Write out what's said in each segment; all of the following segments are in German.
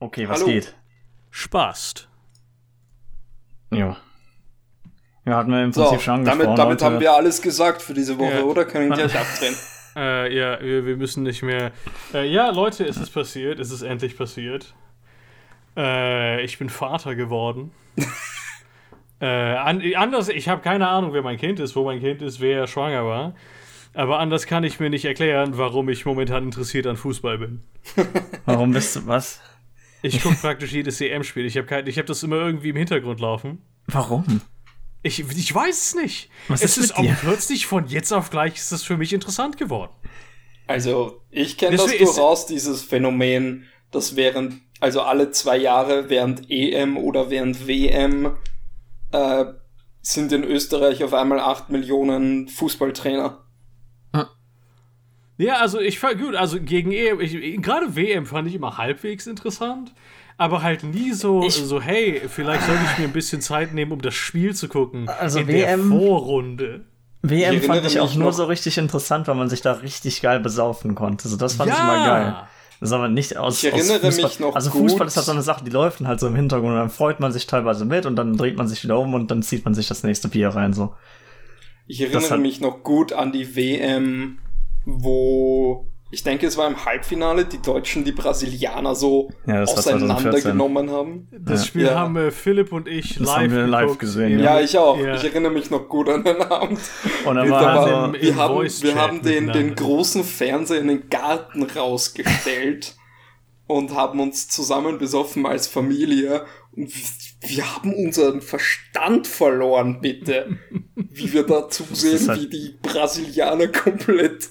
Okay, was Hallo. Geht? Spaß. Ja. Ja, hatten wir im Prinzip so, schon angesprochen. Damit haben wir alles gesagt für diese Woche, ja. Oder? Können wir nicht abdrehen? Ja, wir müssen nicht mehr... ja, Leute, ist es passiert. Ist es endlich passiert. Ich bin Vater geworden. Anders, ich habe keine Ahnung, wer mein Kind ist, wo mein Kind ist, wer schwanger war. Aber anders kann ich mir nicht erklären, warum ich momentan interessiert an Fußball bin. Warum bist du was? Ich gucke praktisch jedes EM-Spiel. Ich hab das immer irgendwie im Hintergrund laufen. Warum? Ich weiß es nicht. Was es ist auch plötzlich von jetzt auf gleich ist das für mich interessant geworden. Also, ich kenne das durchaus, dieses Phänomen, dass alle 2 Jahre während EM oder während WM sind in Österreich auf einmal 8 Millionen Fußballtrainer. Ja, also gegen EM, gerade WM fand ich immer halbwegs interessant. Aber halt nie so, hey, vielleicht sollte ich mir ein bisschen Zeit nehmen, um das Spiel zu gucken. Also in der Vorrunde. WM fand ich auch nur so richtig interessant, weil man sich da richtig geil besaufen konnte. Also das fand ich immer geil. Das aber nicht aus mich noch also Fußball gut. Ist halt so eine Sache, die läuft halt so im Hintergrund und dann freut man sich teilweise mit und dann dreht man sich wieder um und dann zieht man sich das nächste Bier rein. So. Ich erinnere mich noch gut an die WM, wo... Ich denke, es war im Halbfinale, die Deutschen, die Brasilianer so auseinandergenommen haben. Das Spiel haben Philipp und ich live gesehen. Ja, ich auch. Ja. Ich erinnere mich noch gut an den Abend. Und dann wir haben den großen Fernseher in den Garten rausgestellt und haben uns zusammen besoffen als Familie. Und wir haben unseren Verstand verloren, bitte. Wie wir da zusehen, wie die Brasilianer komplett...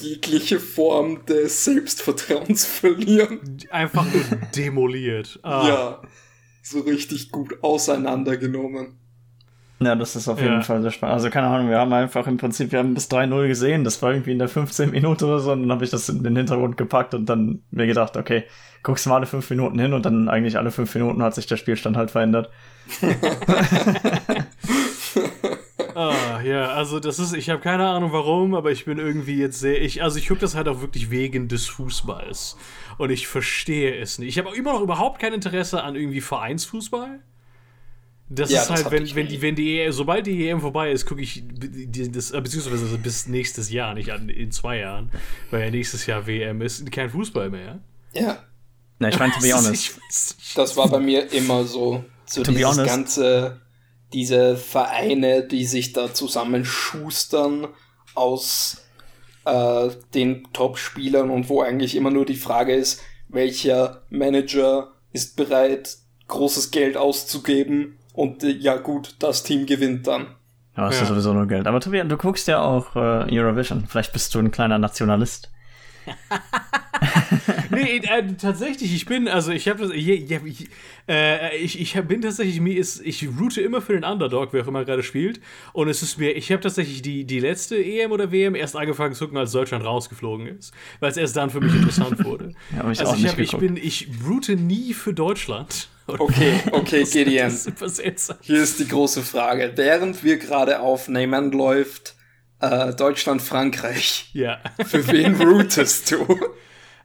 jegliche Form des Selbstvertrauens verlieren. Einfach demoliert. Ah. Ja, so richtig gut auseinandergenommen. Ja, das ist auf jeden Fall sehr spannend. Also keine Ahnung, wir haben bis 3-0 gesehen, das war irgendwie in der 15. Minute oder so und dann habe ich das in den Hintergrund gepackt und dann mir gedacht, okay, guckst mal alle 5 Minuten hin und dann eigentlich alle 5 Minuten hat sich der Spielstand halt verändert. Also das ist, ich habe keine Ahnung warum, aber ich bin irgendwie jetzt ich gucke das halt auch wirklich wegen des Fußballs und ich verstehe es nicht. Ich habe auch immer noch überhaupt kein Interesse an irgendwie Vereinsfußball. Das ist halt, sobald die EM vorbei ist, gucke ich das, beziehungsweise bis nächstes Jahr, nicht in 2 Jahren, weil ja nächstes Jahr WM ist, kein Fußball mehr. Ja. Na, ich meine, to be honest. Das war bei mir immer so. So to dieses ganze... Diese Vereine, die sich da zusammenschustern aus den Top-Spielern und wo eigentlich immer nur die Frage ist, welcher Manager ist bereit, großes Geld auszugeben und das Team gewinnt dann. Ja, es ist sowieso nur Geld. Aber Tobias, du guckst ja auch Eurovision. Vielleicht bist du ein kleiner Nationalist. Nee, tatsächlich, ich route immer für den Underdog, wer auch immer gerade spielt. Und es ist mir, ich habe tatsächlich die letzte EM oder WM erst angefangen zu gucken, als Deutschland rausgeflogen ist, weil es erst dann für mich interessant wurde. Ja, ich route nie für Deutschland. Okay, Gideon. Hier ist die große Frage. Während wir gerade aufnehmen, läuft Deutschland, Frankreich. Ja. Für wen routest du?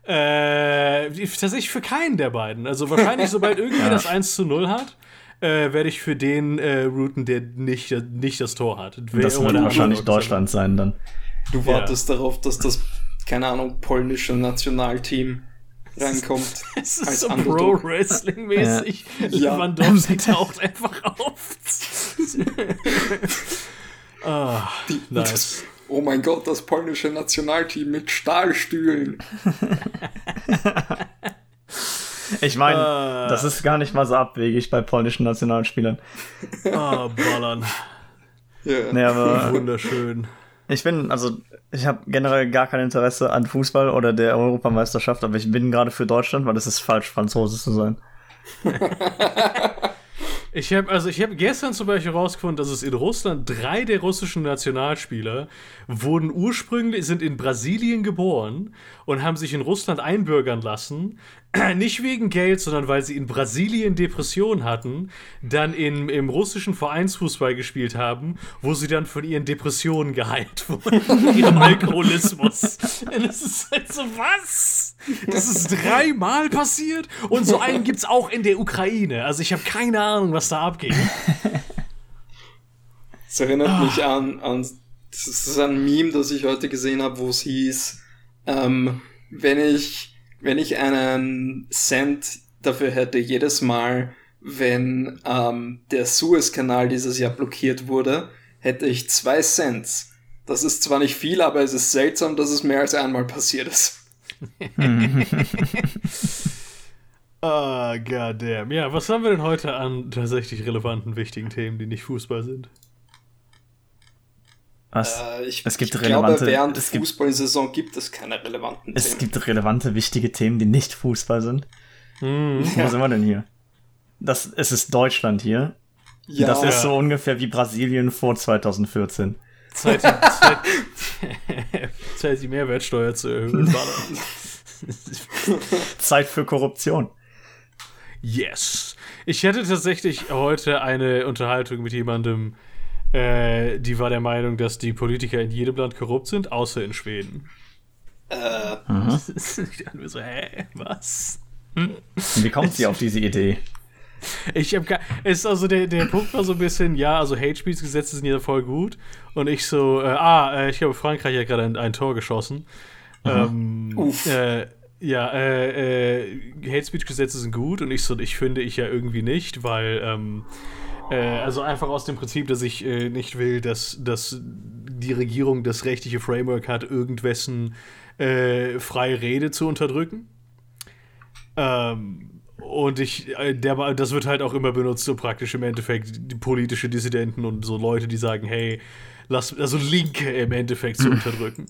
Tatsächlich für keinen der beiden. Also wahrscheinlich, sobald irgendwie das 1:0 hat, werde ich für den routen, der nicht das Tor hat. Das würde wahrscheinlich Deutschland sein dann. Du wartest darauf, dass das, keine Ahnung, polnische Nationalteam reinkommt. Es ist so Pro-Wrestling-mäßig. Ja. Lewandowski taucht einfach auf. Oh mein Gott, das polnische Nationalteam mit Stahlstühlen. Ich meine, das ist gar nicht mal so abwegig bei polnischen Nationalspielern. Ballern. Yeah. Nee, aber wunderschön. Ich habe generell gar kein Interesse an Fußball oder der Europameisterschaft, aber ich bin gerade für Deutschland, weil es ist falsch, Franzose zu sein. Ich habe gestern zum Beispiel rausgefunden, dass es in Russland 3 der russischen Nationalspieler sind in Brasilien geboren und haben sich in Russland einbürgern lassen, nicht wegen Geld, sondern weil sie in Brasilien Depressionen hatten, dann im russischen Vereinsfußball gespielt haben, wo sie dann von ihren Depressionen geheilt wurden, von ihrem Alkoholismus. Das ist halt so, was? Das ist 3-mal passiert? Und so einen gibt's auch in der Ukraine. Also ich habe keine Ahnung, was da abgeht. Das erinnert mich an das ist ein Meme, das ich heute gesehen habe, wo es hieß, wenn ich einen Cent dafür hätte, jedes Mal, wenn der Suezkanal dieses Jahr blockiert wurde, hätte ich 2 Cent. Das ist zwar nicht viel, aber es ist seltsam, dass es mehr als einmal passiert ist. Ah, goddamn. Ja, was haben wir denn heute an tatsächlich relevanten, wichtigen Themen, die nicht Fußball sind? Was? Ich glaube, während der Fußball-Saison gibt es keine relevanten Themen. Es gibt relevante, wichtige Themen, die nicht Fußball sind. Wo sind wir denn hier? Es ist Deutschland hier. Ja. Das ist so ungefähr wie Brasilien vor 2014. Zeit die Mehrwertsteuer zu erhöhen. Zeit für Korruption. Yes. Ich hatte tatsächlich heute eine Unterhaltung mit jemandem, die war der Meinung, dass die Politiker in jedem Land korrupt sind, außer in Schweden. Ich dachte mir so, hä, was? Wie kommt sie auf diese Idee? Der Punkt war so ein bisschen, ja, also Hate-Speech-Gesetze sind ja voll gut. Und ich so, ich glaube, Frankreich hat gerade ein Tor geschossen. Hate-Speech-Gesetze sind gut. Und ich finde ich ja irgendwie nicht, weil, also einfach aus dem Prinzip, dass ich nicht will, dass die Regierung das rechtliche Framework hat, irgendwessen freie Rede zu unterdrücken. Das wird halt auch immer benutzt, so praktisch im Endeffekt die politische Dissidenten und so Leute, die sagen, hey, also Linke im Endeffekt zu unterdrücken.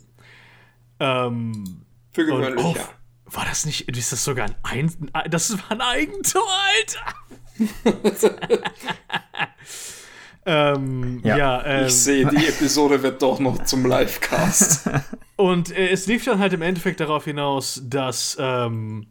Für gewöhnlich, ja. War das nicht, ist das sogar das war ein Eigentor, Alter! Ich sehe, die Episode wird doch noch zum Livecast. Und es lief dann halt im Endeffekt darauf hinaus, dass es dann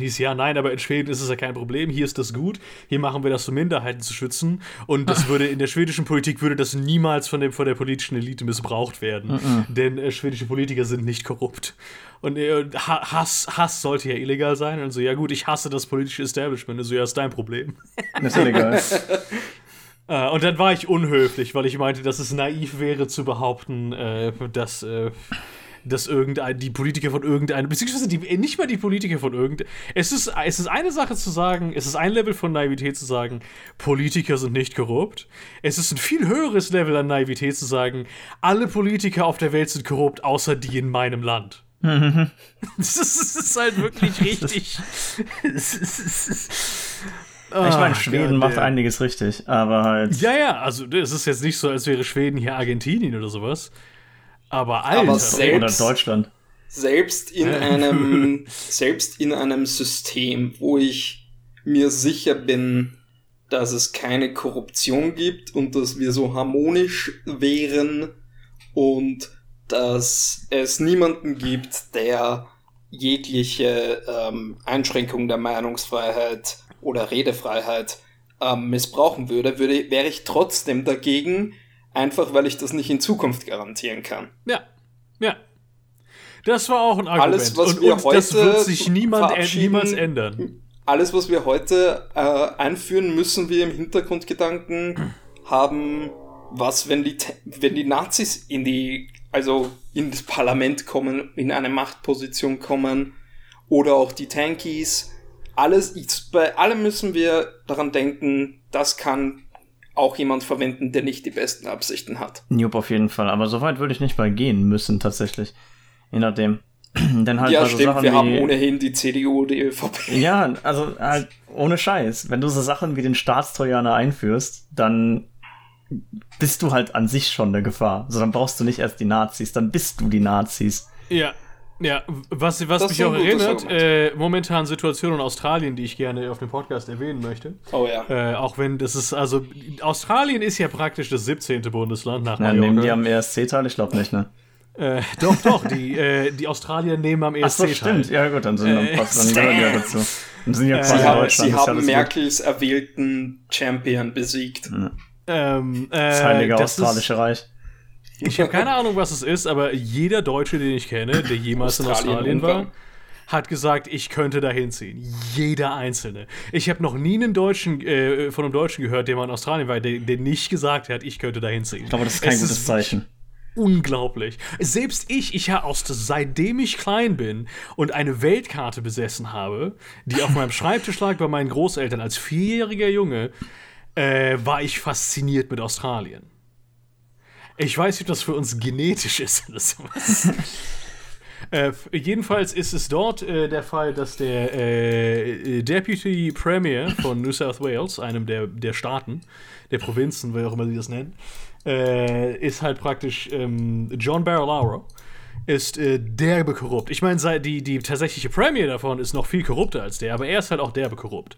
hieß, ja, nein, aber in Schweden ist es ja kein Problem, hier ist das gut, hier machen wir das, um Minderheiten zu schützen, und das würde in der schwedischen Politik würde das niemals von der politischen Elite missbraucht werden, denn schwedische Politiker sind nicht korrupt. Und Hass sollte ja illegal sein. Und so, ja gut, ich hasse das politische Establishment. Und so, ja, ist dein Problem. Das ist illegal. Und dann war ich unhöflich, weil ich meinte, dass es naiv wäre zu behaupten, dass die Politiker von irgendeinem, beziehungsweise nicht mal die Politiker von irgendeinem. Es ist eine Sache zu sagen, es ist ein Level von Naivität zu sagen, Politiker sind nicht korrupt. Es ist ein viel höheres Level an Naivität zu sagen, alle Politiker auf der Welt sind korrupt, außer die in meinem Land. Das ist halt wirklich richtig. Ich meine, Schweden macht einiges richtig, aber halt. Ja, also es ist jetzt nicht so, als wäre Schweden hier Argentinien oder sowas. Aber selbst, oder Deutschland. Selbst in einem System, wo ich mir sicher bin, dass es keine Korruption gibt und dass wir so harmonisch wären und dass es niemanden gibt, der jegliche Einschränkung der Meinungsfreiheit oder Redefreiheit missbrauchen würde, wäre ich trotzdem dagegen, einfach weil ich das nicht in Zukunft garantieren kann. Ja. Das war auch ein Argument. Alles, was wir heute das wird sich niemals ändern. Alles, was wir heute einführen, müssen wir im Hintergrundgedanken haben, was, wenn die Nazis ins Parlament kommen, in eine Machtposition kommen, oder auch die Tankies. Bei allem müssen wir daran denken, das kann auch jemand verwenden, der nicht die besten Absichten hat. Jupp, auf jeden Fall. Aber so weit würde ich nicht mal gehen müssen, tatsächlich. Je nachdem. Denn halt ja, so stimmt, Sachen wir haben ohnehin die CDU, die ÖVP. Ja, also halt ohne Scheiß. Wenn du so Sachen wie den Staatstrojaner einführst, dann bist du halt an sich schon eine Gefahr. Also dann brauchst du nicht erst die Nazis, dann bist du die Nazis. Ja, was mich auch erinnert, momentan Situation in Australien, die ich gerne auf dem Podcast erwähnen möchte. Oh ja. Auch wenn das ist, also Australien ist ja praktisch das 17. Bundesland nach Mallorca. Nehmen die am ESC teil? Ich glaube nicht, ne? Doch, die Australier nehmen am ESC. Ach so, stimmt. Ja gut, dann sind ja dazu. Dann sind ja sie haben Merkels erwählten Champion besiegt. Ja. Das heilige australische Reich. Ich habe keine Ahnung, was es ist, aber jeder Deutsche, den ich kenne, der jemals in Australien war, hat gesagt, ich könnte da hinziehen. Jeder Einzelne. Ich habe noch nie einen Deutschen, von einem Deutschen gehört, der mal in Australien war, der nicht gesagt hat, ich könnte da hinziehen. Ich glaube, das ist kein gutes Zeichen. Unglaublich. Selbst seitdem ich klein bin und eine Weltkarte besessen habe, die auf meinem Schreibtisch lag bei meinen Großeltern als vierjähriger Junge, war ich fasziniert mit Australien. Ich weiß nicht, ob das für uns genetisch ist oder sowas. Jedenfalls ist es dort der Fall, dass der Deputy Premier von New South Wales, einem der Staaten, der Provinzen, wie auch immer sie das nennen, ist halt praktisch John Barilaro, ist derbe korrupt. Ich meine, die tatsächliche Premier davon ist noch viel korrupter als der, aber er ist halt auch derbe korrupt.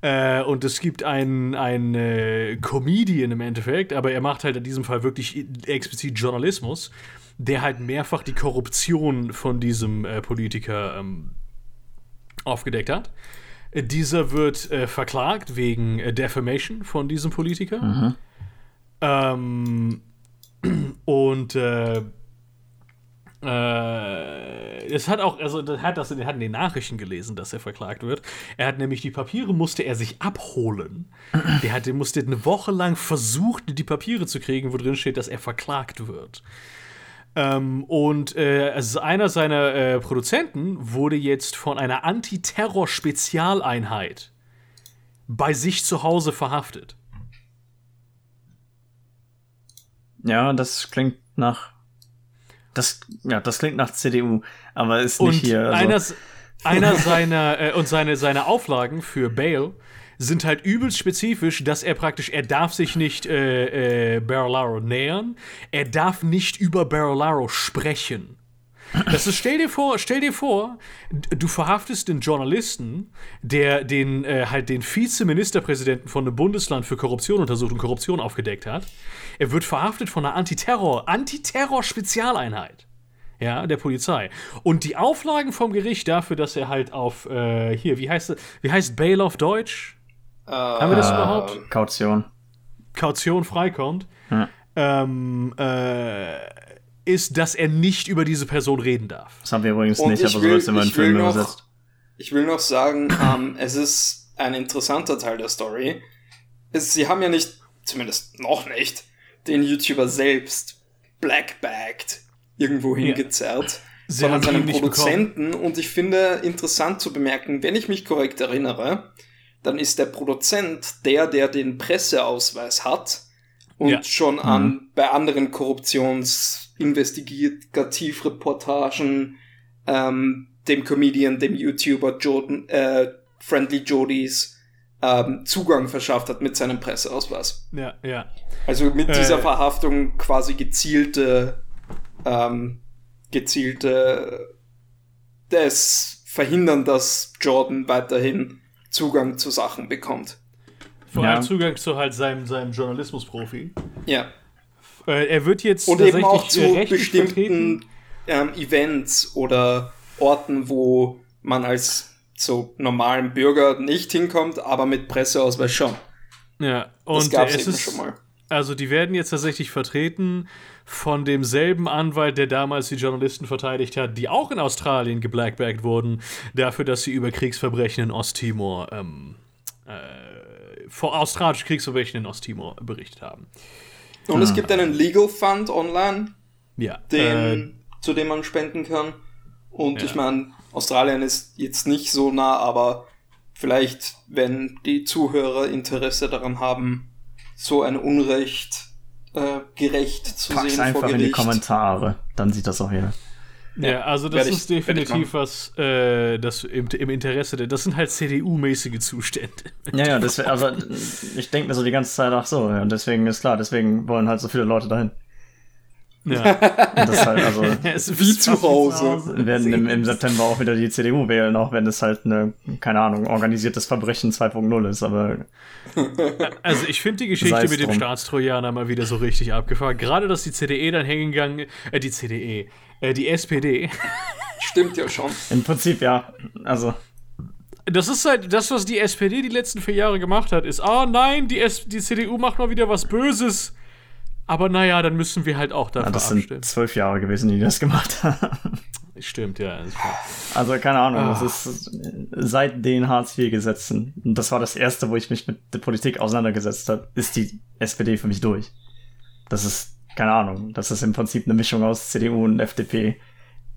Und es gibt einen Comedian im Endeffekt, aber er macht halt in diesem Fall wirklich explizit Journalismus, der halt mehrfach die Korruption von diesem Politiker aufgedeckt hat. Dieser wird verklagt wegen Defamation von diesem Politiker. Mhm. Es hat auch, also er hat in den Nachrichten gelesen, dass er verklagt wird. Er hat nämlich die Papiere, musste er sich abholen. Er musste eine Woche lang versucht, die Papiere zu kriegen, wo drin steht, dass er verklagt wird. Einer seiner Produzenten wurde jetzt von einer Antiterror-Spezialeinheit bei sich zu Hause verhaftet. Ja, das klingt nach... Das klingt nach CDU, aber ist nicht und hier. Also. Einer seiner seine Auflagen für Bail sind halt übelst spezifisch, dass er darf sich nicht Barilaro nähern, er darf nicht über Barilaro sprechen. Das ist, stell dir vor, du verhaftest den Journalisten, der den Vizeministerpräsidenten von einem Bundesland für Korruption untersucht und Korruption aufgedeckt hat. Er wird verhaftet von einer Antiterror-Spezialeinheit, ja, der Polizei. Und die Auflagen vom Gericht dafür, dass er halt auf, wie heißt Bail auf Deutsch? Haben wir das überhaupt? Kaution freikommt, ja. Ist, dass er nicht über diese Person reden darf. Das haben wir übrigens und nicht, aber so wird es immer in Filmen übersetzt. Ich will noch sagen, es ist ein interessanter Teil der Story. Sie haben ja nicht, zumindest noch nicht, den YouTuber selbst blackbagged irgendwo hingezerrt, sondern seinen Produzenten. Und ich finde interessant zu bemerken, wenn ich mich korrekt erinnere, dann ist der Produzent der den Presseausweis hat und schon bei anderen Korruptions-Investigativreportagen dem Comedian, dem YouTuber Jordan, Friendly Jodies Zugang verschafft hat mit seinem Presseausweis. Ja, ja. Also mit dieser Verhaftung quasi gezielte das Verhindern, dass Jordan weiterhin Zugang zu Sachen bekommt. Vor allem Zugang zu halt seinem Journalismusprofi. Ja. Er wird jetzt und eben auch zu bestimmten Events oder Orten, wo man als so normalen Bürger nicht hinkommt, aber mit Presseausweis schon. Ja, und das gab es eben schon mal. Also die werden jetzt tatsächlich vertreten von demselben Anwalt, der damals die Journalisten verteidigt hat, die auch in Australien geblackbagged wurden, dafür, dass sie über Kriegsverbrechen in Osttimor vor australische Kriegsverbrechen in Osttimor berichtet haben. Und es gibt einen Legal Fund online, zu dem man spenden kann. Und ich meine, Australien ist jetzt nicht so nah, aber vielleicht, wenn die Zuhörer Interesse daran haben, so ein Unrecht gerecht zu sehen vor Gericht. Pack's einfach in die Kommentare, dann sieht das auch jeder. Ja, also das ist definitiv was, das im Interesse das sind halt CDU-mäßige Zustände. Ja, ich denke mir so die ganze Zeit, ach so, und deswegen ist klar, deswegen wollen halt so viele Leute dahin. Ja. Das halt also es wie zu Hause. Wir werden im September auch wieder die CDU wählen, auch wenn es halt eine, keine Ahnung, organisiertes Verbrechen 2.0 ist, aber also ich finde die Geschichte mit dem Staatstrojaner mal wieder so richtig abgefahren. Gerade, dass die CDE dann hängen gegangen, die SPD. Stimmt ja schon. Im Prinzip ja, also das ist halt das, was die SPD die letzten 4 Jahre gemacht hat, ist, die CDU macht mal wieder was Böses. Aber naja, dann müssen wir halt auch dafür abstimmen. Das sind 12 Jahre gewesen, die das gemacht haben. Stimmt, ja. Also keine Ahnung, Das ist seit den Hartz-IV-Gesetzen, und das war das erste, wo ich mich mit der Politik auseinandergesetzt habe, ist die SPD für mich durch. Das ist, keine Ahnung, das ist im Prinzip eine Mischung aus CDU und FDP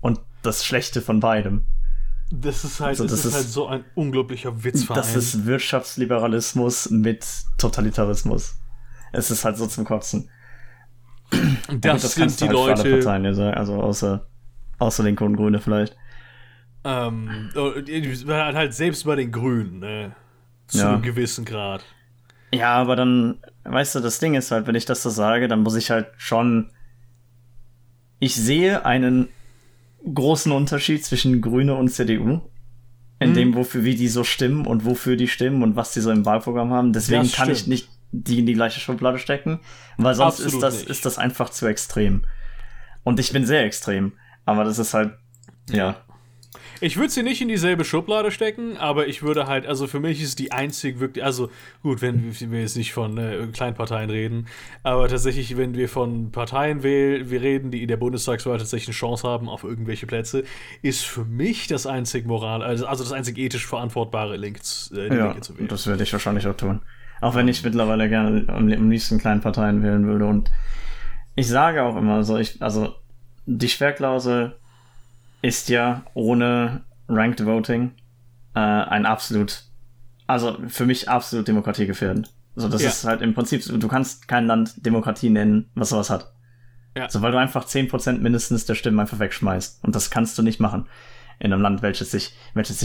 und das Schlechte von beidem. Das ist halt, also, das ist halt so ein unglaublicher Witzverein. Das ist Wirtschaftsliberalismus mit Totalitarismus. Es ist halt so zum Kotzen. Das sind die halt Leute. Für alle Parteien, also außer Linke und Grüne vielleicht. Halt selbst bei den Grünen, ne? Zu einem gewissen Grad. Ja, aber dann, weißt du, das Ding ist halt, wenn ich das so sage, dann muss ich halt schon. Ich sehe einen großen Unterschied zwischen Grüne und CDU. In dem, wie die so stimmen und wofür die stimmen und was die so im Wahlprogramm haben. Deswegen kann ich nicht die in die gleiche Schublade stecken, weil sonst ist das einfach zu extrem. Und ich bin sehr extrem, aber das ist halt, ja. Ich würde sie nicht in dieselbe Schublade stecken, aber ich würde halt, also für mich ist die einzig wirklich, also gut, wenn wir jetzt nicht von Kleinparteien reden, aber tatsächlich, wenn wir von Parteien reden, die in der Bundestagswahl tatsächlich eine Chance haben auf irgendwelche Plätze, ist für mich das einzig das einzig ethisch verantwortbare Linke zu wählen. Das würde ich wahrscheinlich auch tun. Auch wenn ich mittlerweile gerne am liebsten kleinen Parteien wählen würde. Und ich sage auch immer so, die Sperrklausel ist ja ohne Ranked Voting für mich absolut demokratiegefährdend. Also das ist halt im Prinzip, du kannst kein Land Demokratie nennen, was sowas hat. Ja. So, weil du einfach 10% mindestens der Stimmen einfach wegschmeißt. Und das kannst du nicht machen. In einem Land, welches sich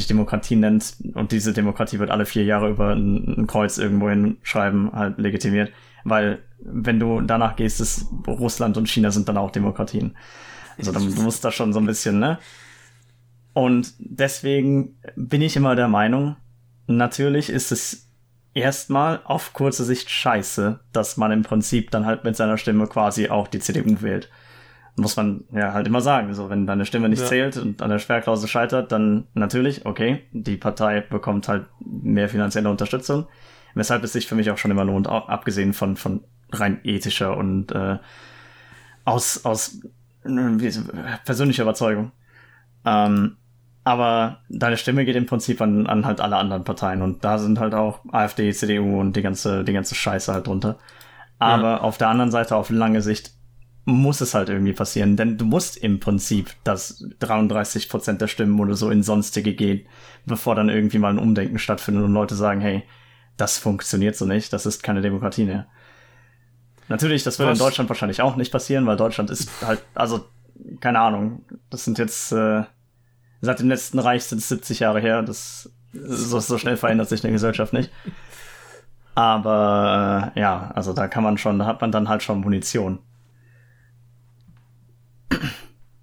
Demokratie nennt, und diese Demokratie wird alle 4 Jahre über ein Kreuz irgendwo hinschreiben, halt legitimiert, weil wenn du danach gehst, ist Russland und China sind dann auch Demokratien. Also dann musst du das schon so ein bisschen, ne? Und deswegen bin ich immer der Meinung, natürlich ist es erstmal auf kurze Sicht scheiße, dass man im Prinzip dann halt mit seiner Stimme quasi auch die CDU wählt. Muss man ja halt immer sagen, so, wenn deine Stimme nicht zählt und an der Sperrklausel scheitert, dann natürlich, okay, die Partei bekommt halt mehr finanzielle Unterstützung, weshalb es sich für mich auch schon immer lohnt, auch abgesehen von rein ethischer und aus persönlicher Überzeugung. Aber deine Stimme geht im Prinzip an halt alle anderen Parteien, und da sind halt auch AfD, CDU und die ganze Scheiße halt drunter. Aber auf der anderen Seite, auf lange Sicht, muss es halt irgendwie passieren, denn du musst im Prinzip, dass 33% der Stimmen oder so in Sonstige gehen, bevor dann irgendwie mal ein Umdenken stattfindet und Leute sagen, hey, das funktioniert so nicht, das ist keine Demokratie mehr. Natürlich, das würde in Deutschland wahrscheinlich auch nicht passieren, weil Deutschland ist halt, also, keine Ahnung, das sind jetzt, seit dem letzten Reich sind es 70 Jahre her, das so schnell verändert sich eine Gesellschaft nicht. Aber, ja, also da hat man dann halt schon Munition.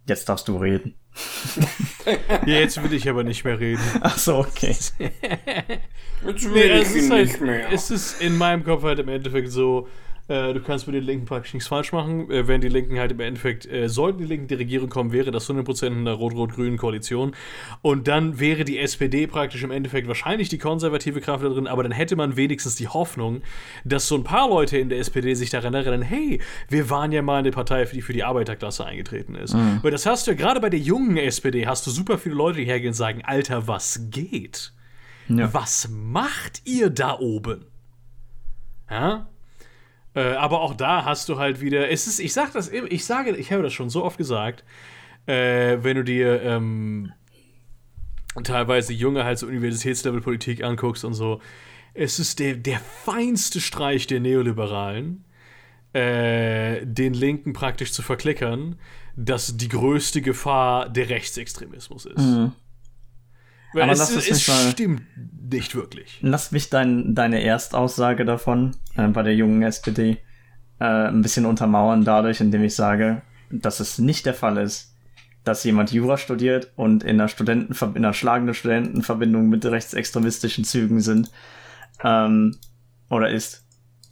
Jetzt darfst du reden. Ja, jetzt will ich aber nicht mehr reden. Ach so, okay. Jetzt will ich nicht mehr. Es ist in meinem Kopf halt im Endeffekt so, du kannst mit den Linken praktisch nichts falsch machen. Wenn die Linken halt im Endeffekt, sollten die Linken in die Regierung kommen, wäre das 100% in der rot-rot-grünen Koalition. Und dann wäre die SPD praktisch im Endeffekt wahrscheinlich die konservative Kraft da drin, aber dann hätte man wenigstens die Hoffnung, dass so ein paar Leute in der SPD sich daran erinnern, hey, wir waren ja mal eine Partei, die für die Arbeiterklasse eingetreten ist. Mhm. Weil das hast du ja gerade bei der jungen SPD, hast du super viele Leute, die hergehen und sagen, Alter, was geht? Ja. Was macht ihr da oben? Ja? Aber auch da hast du halt wieder, ich habe das schon so oft gesagt, wenn du dir teilweise junge halt so Universitätslevel-Politik anguckst und so, es ist der feinste Streich der Neoliberalen, den Linken praktisch zu verklickern, dass die größte Gefahr der Rechtsextremismus ist. Mhm. Weil aber es stimmt nicht wirklich. Lass mich deine Erstaussage davon bei der jungen SPD ein bisschen untermauern dadurch, indem ich sage, dass es nicht der Fall ist, dass jemand Jura studiert und in einer schlagenden Studentenverbindung mit rechtsextremistischen Zügen sind oder ist,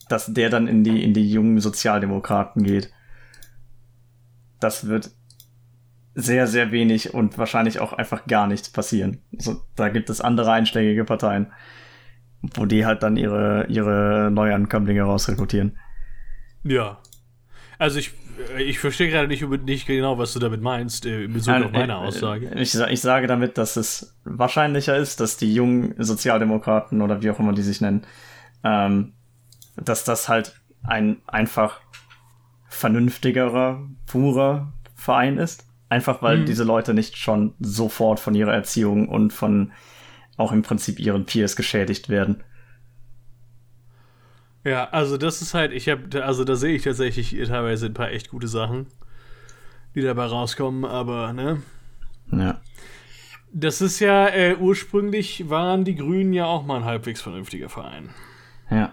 dass der dann in die jungen Sozialdemokraten geht. Das wird sehr, sehr wenig und wahrscheinlich auch einfach gar nichts passieren. Also, da gibt es andere einschlägige Parteien, wo die halt dann ihre Neuankömmlinge rausrekrutieren. Ja. Also ich verstehe gerade nicht genau, was du damit meinst, in Bezug auf meine Aussage. Ich sage damit, dass es wahrscheinlicher ist, dass die jungen Sozialdemokraten oder wie auch immer die sich nennen, dass das halt ein einfach vernünftigerer, purer Verein ist. Einfach weil diese Leute nicht schon sofort von ihrer Erziehung und von auch im Prinzip ihren Peers geschädigt werden. Ja, also das ist halt, da sehe ich tatsächlich teilweise ein paar echt gute Sachen, die dabei rauskommen, aber, ne? Ja. Das ist ja, ursprünglich waren die Grünen ja auch mal ein halbwegs vernünftiger Verein. Ja.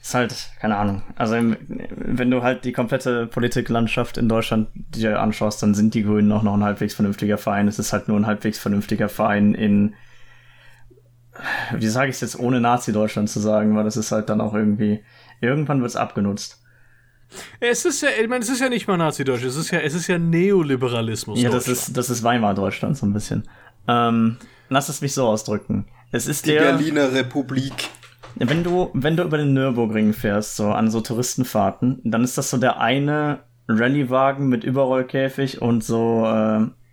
Ist halt, keine Ahnung, also wenn du halt die komplette Politiklandschaft in Deutschland dir anschaust, dann sind die Grünen auch noch ein halbwegs vernünftiger Verein. Es ist halt nur ein halbwegs vernünftiger Verein in, wie sage ich es jetzt, ohne Nazi-Deutschland zu sagen, weil das ist halt dann auch irgendwie, irgendwann wird es abgenutzt. Es ist ja, ich meine, es ist ja nicht mal Nazi-Deutsch, es ist ja Neoliberalismus. Ja, das ist Weimar-Deutschland so ein bisschen. Lass es mich so ausdrücken. Es ist die Berliner Republik. Wenn du über den Nürburgring fährst, so an so Touristenfahrten, dann ist das so der eine Rallye-Wagen mit Überrollkäfig und so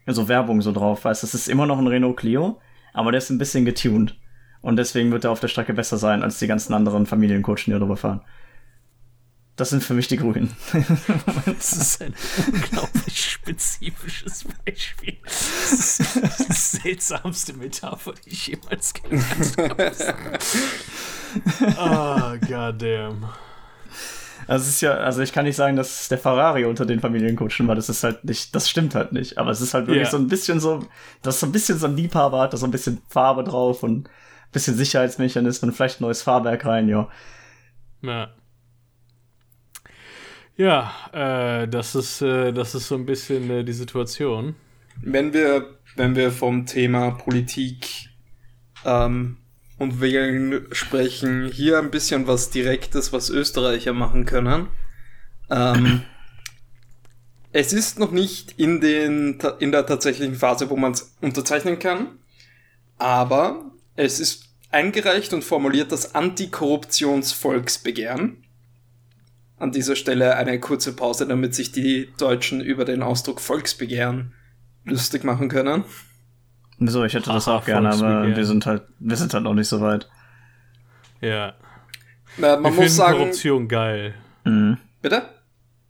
Werbung so drauf. Weißt, das ist immer noch ein Renault Clio, aber der ist ein bisschen getuned. Und deswegen wird er auf der Strecke besser sein, als die ganzen anderen Familienkutschen, die darüber fahren. Das sind für mich die Grünen. Das ist ein unglaublich spezifisches Beispiel. Das ist die seltsamste Metapher, die ich jemals gelernt habe. Oh, goddamn. Also, ich kann nicht sagen, dass es der Ferrari unter den Familienkutschen war. Das ist halt nicht, das stimmt halt nicht. Aber es ist halt wirklich so ein bisschen so, dass so ein bisschen so ein Liebhaber hat, da so ein bisschen Farbe drauf und ein bisschen Sicherheitsmechanismen, vielleicht ein neues Fahrwerk rein, ja. Ja. Ja, das ist so ein bisschen die Situation. Wenn wir vom Thema Politik und Wählen sprechen, hier ein bisschen was Direktes, was Österreicher machen können. Es ist noch nicht in der tatsächlichen Phase, wo man es unterzeichnen kann, aber es ist eingereicht und formuliert das Antikorruptionsvolksbegehren. An dieser Stelle eine kurze Pause, damit sich die Deutschen über den Ausdruck Volksbegehren lustig machen können. Wieso? Ich hätte das auch gerne, aber wir sind halt noch nicht so weit. Ja. Na, wir finden Korruption geil. Mhm. Bitte?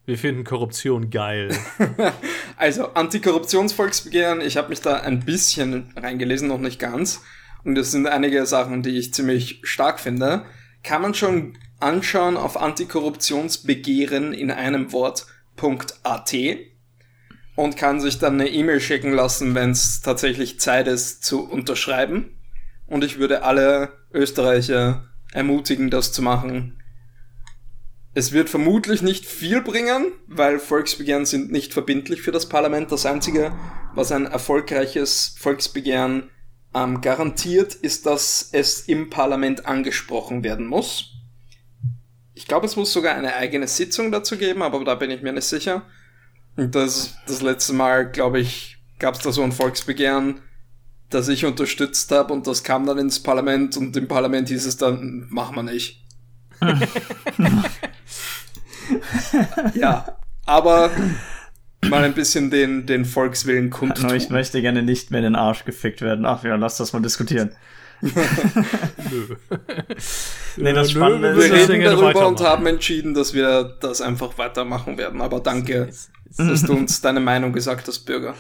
Wir finden Korruption geil. Also, Antikorruptionsvolksbegehren, ich habe mich da ein bisschen reingelesen, noch nicht ganz. Und es sind einige Sachen, die ich ziemlich stark finde. Kann man schon anschauen auf Antikorruptionsbegehren in einem Wort.at und kann sich dann eine E-Mail schicken lassen, wenn es tatsächlich Zeit ist, zu unterschreiben. Und ich würde alle Österreicher ermutigen, das zu machen. Es wird vermutlich nicht viel bringen, weil Volksbegehren sind nicht verbindlich für das Parlament. Das Einzige, was ein erfolgreiches Volksbegehren garantiert, ist, dass es im Parlament angesprochen werden muss. Ich glaube, es muss sogar eine eigene Sitzung dazu geben, aber da bin ich mir nicht sicher. Und das letzte Mal, glaube ich, gab es da so ein Volksbegehren, das ich unterstützt habe, und das kam dann ins Parlament und im Parlament hieß es dann, machen wir nicht. Ja, aber mal ein bisschen den Volkswillen kundtun. Ich möchte gerne nicht mehr in den Arsch gefickt werden. Ach ja, lass das mal diskutieren. Nö. Nee, das Spannende ist, wir reden darüber und haben entschieden, dass wir das einfach weitermachen werden. Aber danke, dass du uns deine Meinung gesagt hast, Bürger.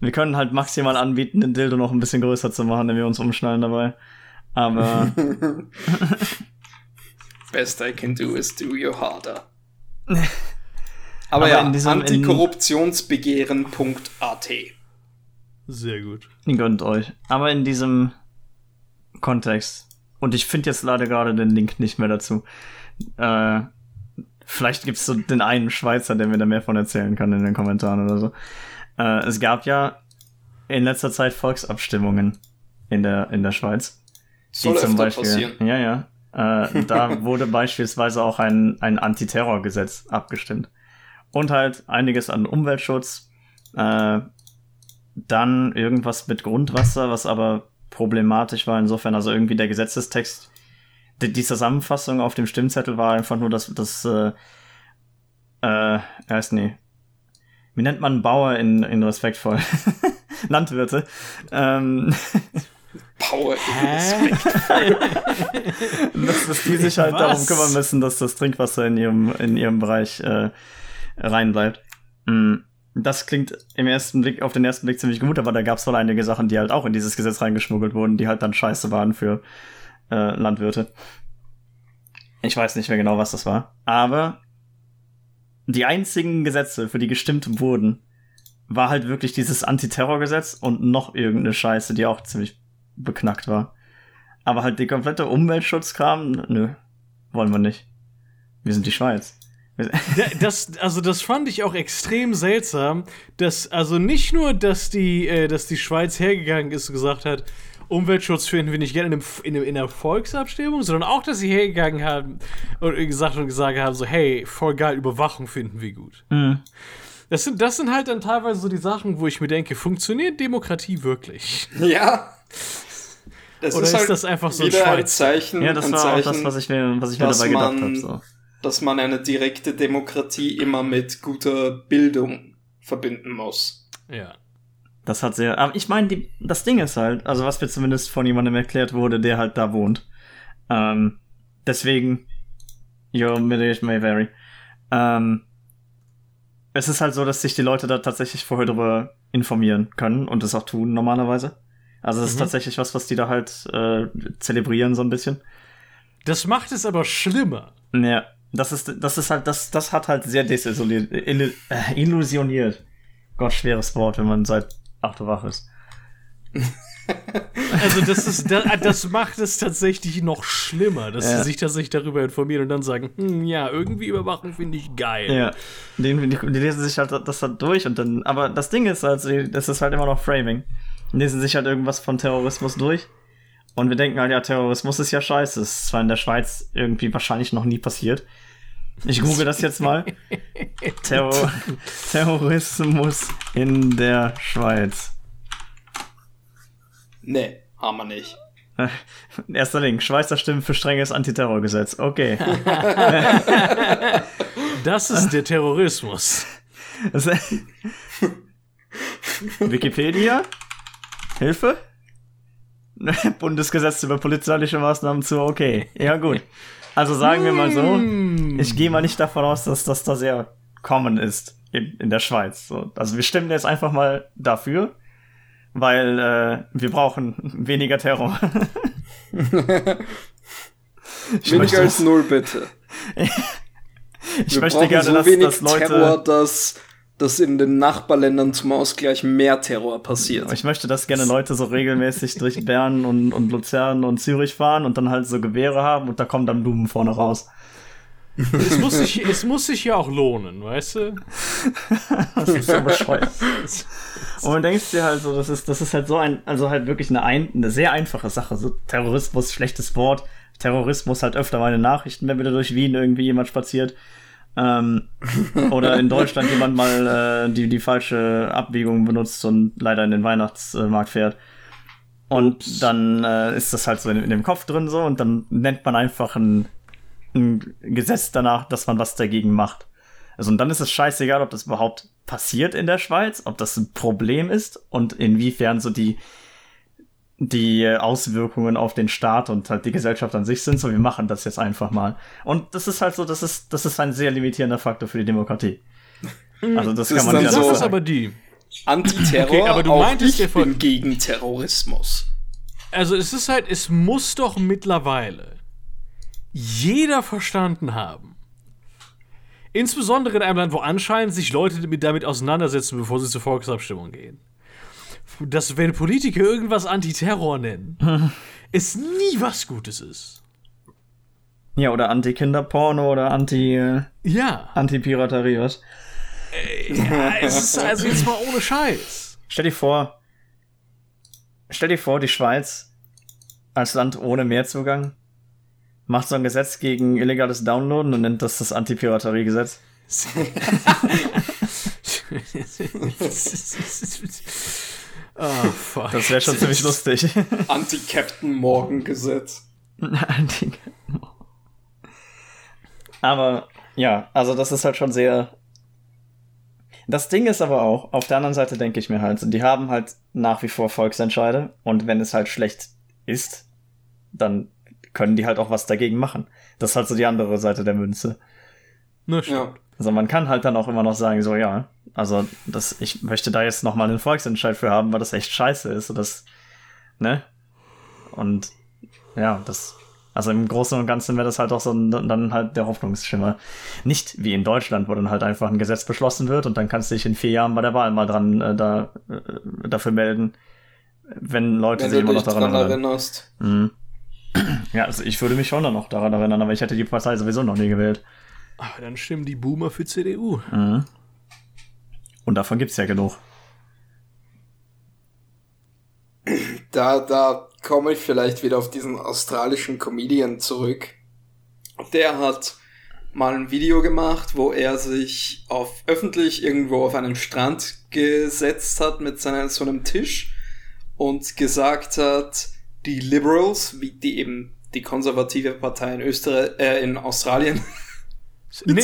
Wir können halt maximal anbieten, den Dildo noch ein bisschen größer zu machen, wenn wir uns umschneiden dabei. Aber best I can do is do you harder. Aber ja, antikorruptionsbegehren.at. Sehr gut. Gönnt euch. Aber in diesem Kontext. Und ich finde jetzt leider gerade den Link nicht mehr dazu. Vielleicht gibt's so den einen Schweizer, der mir da mehr von erzählen kann in den Kommentaren oder so. Es gab ja in letzter Zeit Volksabstimmungen in der Schweiz. Soll öfter zum Beispiel passieren. Ja. Da wurde beispielsweise auch ein Antiterrorgesetz abgestimmt. Und halt einiges an Umweltschutz. Dann irgendwas mit Grundwasser, was aber problematisch war insofern. Also irgendwie der Gesetzestext, die Zusammenfassung auf dem Stimmzettel war einfach nur, dass das wie nennt man Bauer in respektvoll? Landwirte. Bauer in respektvoll. dass die sich halt darum kümmern müssen, dass das Trinkwasser in ihrem Bereich rein bleibt. Das klingt auf den ersten Blick ziemlich gut, aber da gab es wohl einige Sachen, die halt auch in dieses Gesetz reingeschmuggelt wurden, die halt dann scheiße waren für Landwirte. Ich weiß nicht mehr genau, was das war. Aber die einzigen Gesetze, für die gestimmt wurden, war halt wirklich dieses Antiterrorgesetz und noch irgendeine Scheiße, die auch ziemlich beknackt war. Aber halt die komplette Umweltschutzkram, nö, wollen wir nicht. Wir sind die Schweiz. Das fand ich auch extrem seltsam, dass, also nicht nur, dass die Schweiz hergegangen ist und gesagt hat, Umweltschutz finden wir nicht gerne in einer Volksabstimmung, sondern auch, dass sie hergegangen haben und gesagt haben, so, hey, voll geil, Überwachung finden wir gut. Mhm. Das sind halt dann teilweise so die Sachen, wo ich mir denke, funktioniert Demokratie wirklich? Ja. Das Oder ist halt das einfach so ein Schweizer Zeichen? Ja, das war Zeichen, auch das, was ich mir dabei gedacht habe. So. Dass man eine direkte Demokratie immer mit guter Bildung verbinden muss. Ja. Das hat sehr. Aber ich meine, das Ding ist halt, also was mir zumindest von jemandem erklärt wurde, der halt da wohnt. Deswegen, your mileage may vary. Es ist halt so, dass sich die Leute da tatsächlich vorher drüber informieren können und das auch tun normalerweise. Also das ist tatsächlich was die da halt zelebrieren so ein bisschen. Das macht es aber schlimmer. Ja, das ist halt, das hat halt sehr illusioniert. Gott, schweres Wort, wenn man seit 8 Uhr wach ist. Also das macht es tatsächlich noch schlimmer, dass sie sich tatsächlich darüber informieren und dann sagen, irgendwie Überwachung finde ich geil. Ja, die lesen sich halt das halt durch und dann, aber das Ding ist halt, das ist halt immer noch Framing. Die lesen sich halt irgendwas von Terrorismus durch und wir denken halt, ja, Terrorismus ist ja scheiße. Das ist zwar in der Schweiz irgendwie wahrscheinlich noch nie passiert. Ich google das jetzt mal. Terrorismus in der Schweiz. Nee, haben wir nicht. Erster Link. Schweizer Stimmen für strenges Antiterrorgesetz. Okay. Das ist der Terrorismus. Wikipedia? Hilfe? Bundesgesetz über polizeiliche Maßnahmen zu okay. Ja, gut. Also sagen wir mal so, ich gehe mal nicht davon aus, dass das da sehr common ist in der Schweiz. Also wir stimmen jetzt einfach mal dafür, weil wir brauchen weniger Terror. Weniger als 0, bitte. Ich möchte gerne, so dass Leute... Terror, dass in den Nachbarländern zum Ausgleich mehr Terror passiert. Ich möchte, dass gerne Leute so regelmäßig durch Bern und Luzern und Zürich fahren und dann halt so Gewehre haben und da kommen dann Blumen vorne raus. Es muss sich ja auch lohnen, weißt du? Das ist so bescheuert. Und man denkt dir halt so, das ist halt so eine sehr einfache Sache. So Terrorismus, schlechtes Wort. Terrorismus halt öfter mal in den Nachrichten, wenn wieder durch Wien irgendwie jemand spaziert. Oder in Deutschland jemand mal die falsche Abbiegung benutzt und leider in den Weihnachtsmarkt fährt. Und dann ist das halt so in dem Kopf drin so und dann nennt man einfach ein Gesetz danach, dass man was dagegen macht. Also und dann ist es scheißegal, ob das überhaupt passiert in der Schweiz, ob das ein Problem ist und inwiefern so die Auswirkungen auf den Staat und halt die Gesellschaft an sich sind, so wir machen das jetzt einfach mal. Und das ist halt so, das ist ein sehr limitierender Faktor für die Demokratie. Also das kann man nicht anders sagen. Das ist aber die Antiterror, okay, aber du meintest ja von gegen Terrorismus. Also es ist halt, es muss doch mittlerweile jeder verstanden haben. Insbesondere in einem Land, wo anscheinend sich Leute damit auseinandersetzen, bevor sie zur Volksabstimmung gehen. Dass, wenn Politiker irgendwas Antiterror nennen, es nie was Gutes ist. Ja, oder Anti-Kinderporno oder Anti-Piraterie, was? Ja, es ist also jetzt mal ohne Scheiß. Stell dir vor, die Schweiz als Land ohne Mehrzugang macht so ein Gesetz gegen illegales Downloaden und nennt das Anti-Piraterie-Gesetz. Oh, fuck. Das wäre schon ziemlich lustig. Anti-Captain-Morgen-Gesetz. Anti-Captain-Morgen. Aber, ja, also das ist halt schon sehr... Das Ding ist aber auch, auf der anderen Seite denke ich mir halt, die haben halt nach wie vor Volksentscheide und wenn es halt schlecht ist, dann können die halt auch was dagegen machen. Das ist halt so die andere Seite der Münze. Na, ja. Also man kann halt dann auch immer noch sagen, so ja, also das, ich möchte da jetzt nochmal einen Volksentscheid für haben, weil das echt scheiße ist. Und das, ne? Und ja, das... Also im Großen und Ganzen wäre das halt auch so dann halt der Hoffnungsschimmer. Nicht wie in Deutschland, wo dann halt einfach ein Gesetz beschlossen wird und dann kannst du dich in 4 Jahren bei der Wahl mal dran dafür melden, wenn Leute sich immer noch daran erinnern. Mhm. Ja, also ich würde mich schon dann noch daran erinnern, aber ich hätte die Partei sowieso noch nie gewählt. Aber dann stimmen die Boomer für CDU. Mhm. Und davon gibt's ja genug. Da komme ich vielleicht wieder auf diesen australischen Comedian zurück. Der hat mal ein Video gemacht, wo er sich öffentlich irgendwo auf einen Strand gesetzt hat mit so einem Tisch und gesagt hat, die Liberals, wie die eben die konservative Partei in Australien. Es sind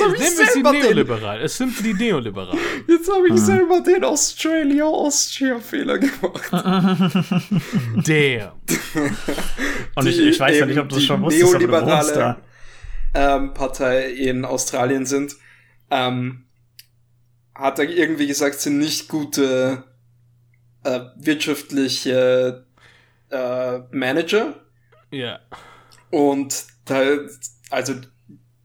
die Neoliberalen. Jetzt habe ich selber den Austria-Fehler gemacht. Damn. Und ich weiß ja nicht, ob du es schon wusstest, aber du wohnst da. Partei in Australien sind, hat er irgendwie gesagt, sind nicht gute wirtschaftliche Manager. Ja. Yeah. Und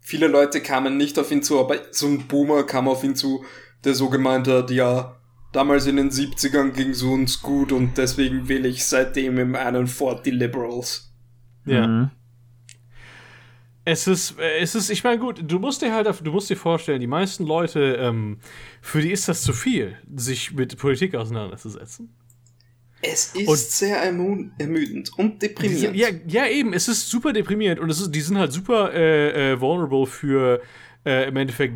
viele Leute kamen nicht auf ihn zu, aber so ein Boomer kam auf ihn zu, der so gemeint hat, ja, damals in den 70ern ging es uns gut und deswegen wähle ich seitdem im einen fort die Liberals. Ja. Mhm. Es ist, ich meine, gut, du musst dir vorstellen, die meisten Leute, für die ist das zu viel, sich mit Politik auseinanderzusetzen. Es ist sehr ermüdend und deprimierend. Ja, eben, es ist super deprimierend und die sind halt super vulnerable für im Endeffekt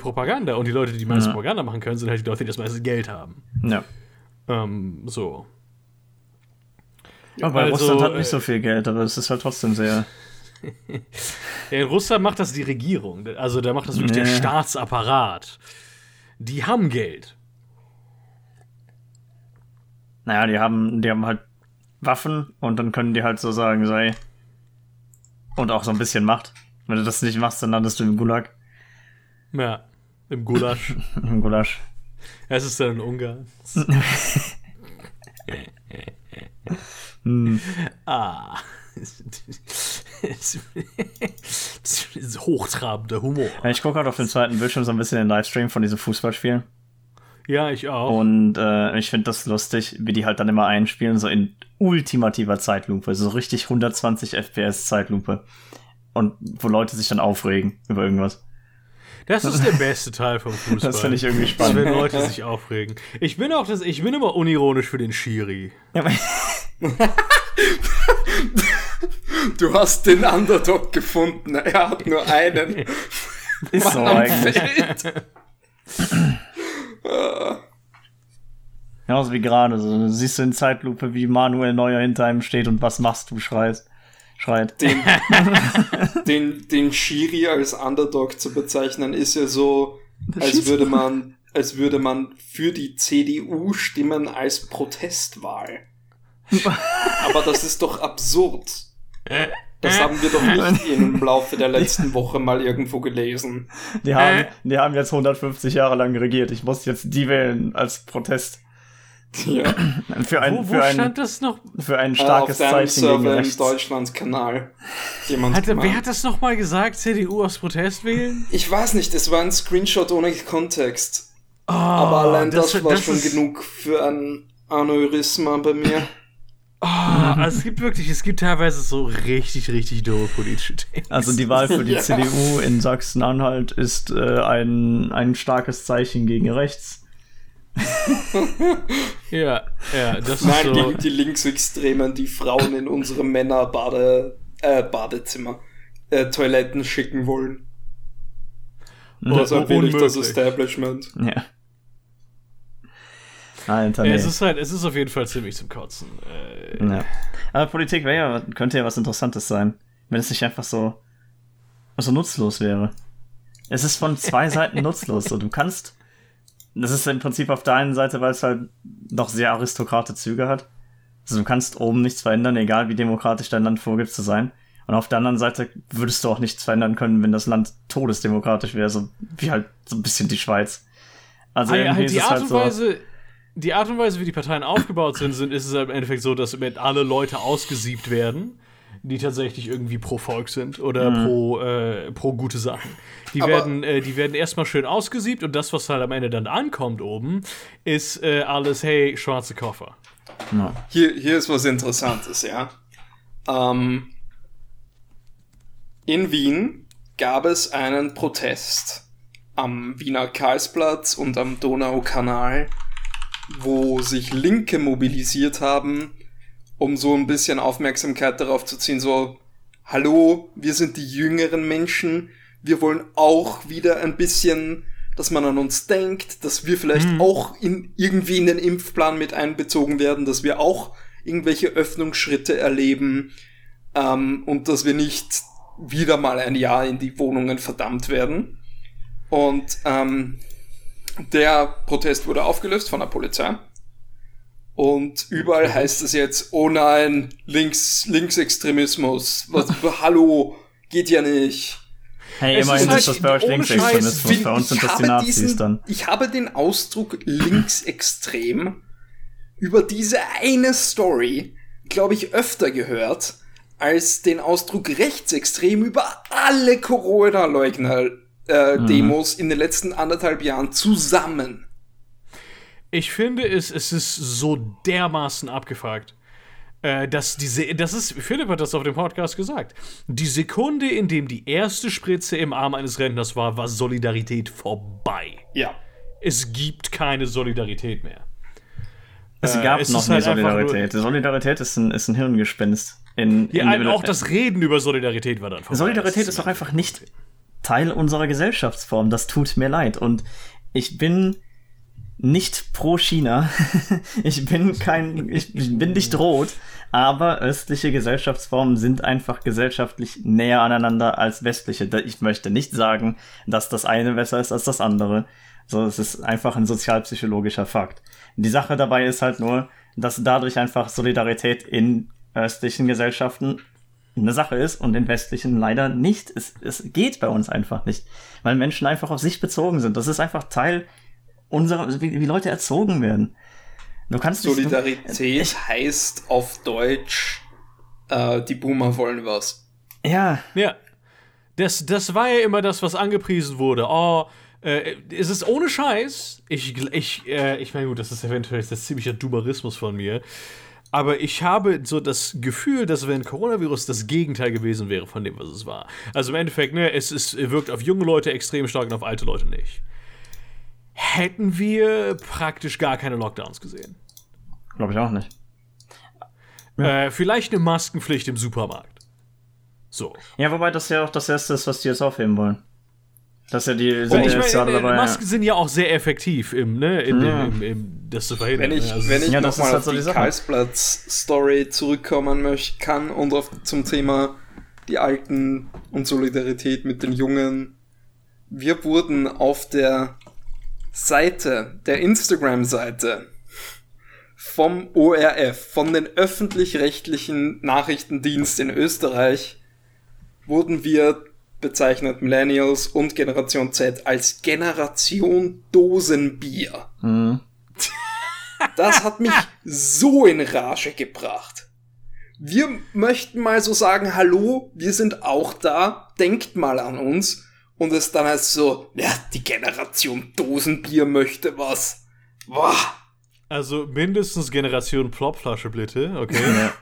Propaganda. Und die Leute, die meiste Propaganda machen können, sind halt die Leute, die das meiste Geld haben. Ja. So. Ja, weil Russland hat nicht so viel Geld, aber es ist halt trotzdem sehr... ja, in Russland macht das die Regierung. Also da macht das wirklich der Staatsapparat. Die haben Geld. Naja, die haben halt Waffen und dann können die halt so sagen, sei. Und auch so ein bisschen Macht. Wenn du das nicht machst, dann landest du im Gulag. Ja, im Gulasch. Im Gulasch. Es ist dann in Ungarn. Ah. Hochtrabender Humor. Ich gucke halt auf dem zweiten Bildschirm so ein bisschen den Livestream von diesem Fußballspiel. Ja, ich auch. Und ich finde das lustig, wie die halt dann immer einspielen, so in ultimativer Zeitlupe, so richtig 120 FPS Zeitlupe. Und wo Leute sich dann aufregen über irgendwas. Das ist der beste Teil vom Fußball. Das finde ich irgendwie spannend. Wenn Leute sich aufregen. Ich bin immer unironisch für den Schiri. Ja, du hast den Underdog gefunden. Er hat nur einen. Ist so eigentlich. Genauso wie gerade. So, siehst du in Zeitlupe, wie Manuel Neuer hinter einem steht und was machst du, schreit. Den Schiri als Underdog zu bezeichnen, ist ja so, als würde man für die CDU stimmen als Protestwahl. Aber das ist doch absurd. Das haben wir doch nicht im Laufe der letzten Woche mal irgendwo gelesen. Die haben jetzt 150 Jahre lang regiert. Ich muss jetzt die wählen als Protest. Ja. Wo stand das noch? Für ein starkes Zeichen gegen rechts. Auf dem Deutschland-Kanal. Wer hat das nochmal gesagt? CDU aus Protest wählen? Ich weiß nicht, es war ein Screenshot ohne Kontext. Oh, aber allein das war schon genug für ein Aneurysma bei mir. Oh, also es gibt teilweise so richtig, richtig doofe politische Themen. Also die Wahl für die CDU in Sachsen-Anhalt ist ein starkes Zeichen gegen rechts. ja, das ist so. Nein, die Linksextremen, die Frauen in unsere Männer-Badezimmer, Toiletten schicken wollen. Oder so will ich das Establishment. Ja. Alter, nee. Es ist auf jeden Fall ziemlich zum Kotzen. Ja. Aber Politik könnte ja was Interessantes sein, wenn es nicht einfach so nutzlos wäre. Es ist von zwei Seiten nutzlos. So, das ist im Prinzip auf der einen Seite, weil es halt noch sehr Aristokrat-Züge hat. Also du kannst oben nichts verändern, egal wie demokratisch dein Land vorgibt zu sein. Und auf der anderen Seite würdest du auch nichts verändern können, wenn das Land todesdemokratisch wäre, so wie halt so ein bisschen die Schweiz. Also irgendwie ist es halt so. Die Art und Weise, wie die Parteien aufgebaut sind, ist es im Endeffekt so, dass alle Leute ausgesiebt werden, die tatsächlich irgendwie pro Volk sind oder pro gute Sachen. Die werden erstmal schön ausgesiebt und das, was halt am Ende dann ankommt oben, ist alles, hey, schwarze Koffer. Ja. Hier ist was Interessantes, ja. In Wien gab es einen Protest am Wiener Karlsplatz und am Donaukanal, wo sich Linke mobilisiert haben, um so ein bisschen Aufmerksamkeit darauf zu ziehen, so, hallo, wir sind die jüngeren Menschen, wir wollen auch wieder ein bisschen, dass man an uns denkt, dass wir vielleicht auch irgendwie in den Impfplan mit einbezogen werden, dass wir auch irgendwelche Öffnungsschritte erleben, und dass wir nicht wieder mal ein Jahr in die Wohnungen verdammt werden. Und der Protest wurde aufgelöst von der Polizei. Und überall heißt es jetzt, oh nein, Linksextremismus. Was, hallo, geht ja nicht. Hey, immerhin ist das bei euch Linksextremismus, bei uns sind das die Nazis dann. Ich habe den Ausdruck linksextrem über diese eine Story, glaube ich, öfter gehört, als den Ausdruck rechtsextrem über alle Corona-Leugner. Demos in den letzten 1,5 Jahren zusammen. Ich finde, es ist so dermaßen abgefuckt, dass Philipp hat das auf dem Podcast gesagt, die Sekunde, in dem die erste Spritze im Arm eines Rentners war Solidarität vorbei. Ja. Es gibt keine Solidarität mehr. Es gab noch nie Solidarität. Solidarität ist ein Hirngespinst. Auch das Reden über Solidarität war dann vorbei. Solidarität ist doch einfach nicht Teil unserer Gesellschaftsform. Das tut mir leid. Und ich bin nicht pro China. Ich bin nicht rot. Aber östliche Gesellschaftsformen sind einfach gesellschaftlich näher aneinander als westliche. Ich möchte nicht sagen, dass das eine besser ist als das andere. So, es ist einfach ein sozialpsychologischer Fakt. Die Sache dabei ist halt nur, dass dadurch einfach Solidarität in östlichen Gesellschaften eine Sache ist und in westlichen leider nicht. Es geht bei uns einfach nicht, weil Menschen einfach auf sich bezogen sind. Das ist einfach Teil unserer, wie Leute erzogen werden. Solidarität heißt auf Deutsch, die Boomer wollen was. Ja. Das war ja immer das, was angepriesen wurde. Oh, es ist ohne Scheiß. Ich meine, gut, das ist eventuell das ziemlicher Dumarismus von mir. Aber ich habe so das Gefühl, dass wenn Coronavirus das Gegenteil gewesen wäre von dem, was es war. Also im Endeffekt, ne, es wirkt auf junge Leute extrem stark und auf alte Leute nicht. Hätten wir praktisch gar keine Lockdowns gesehen. Glaube ich auch nicht. Ja. Vielleicht eine Maskenpflicht im Supermarkt. So. Ja, wobei das ja auch das Erste ist, was die jetzt aufheben wollen. Das ja die sind jetzt gerade dabei. Masken sind ja auch sehr effektiv, das zu verhindern. Wenn ich nochmal halt auf die Karlsplatz-Story zurückkommen möchte, und zum Thema die Alten und Solidarität mit den Jungen. Wir wurden auf der Instagram-Seite vom ORF, von den öffentlich-rechtlichen Nachrichtendienst in Österreich, wurden wir bezeichnet Millennials und Generation Z als Generation Dosenbier. Das hat mich so in Rage gebracht. Wir möchten mal so sagen, hallo, wir sind auch da, denkt mal an uns. Und es dann heißt so, ja, die Generation Dosenbier möchte was. Boah, Also mindestens Generation Plopflasche, bitte, okay. Ja.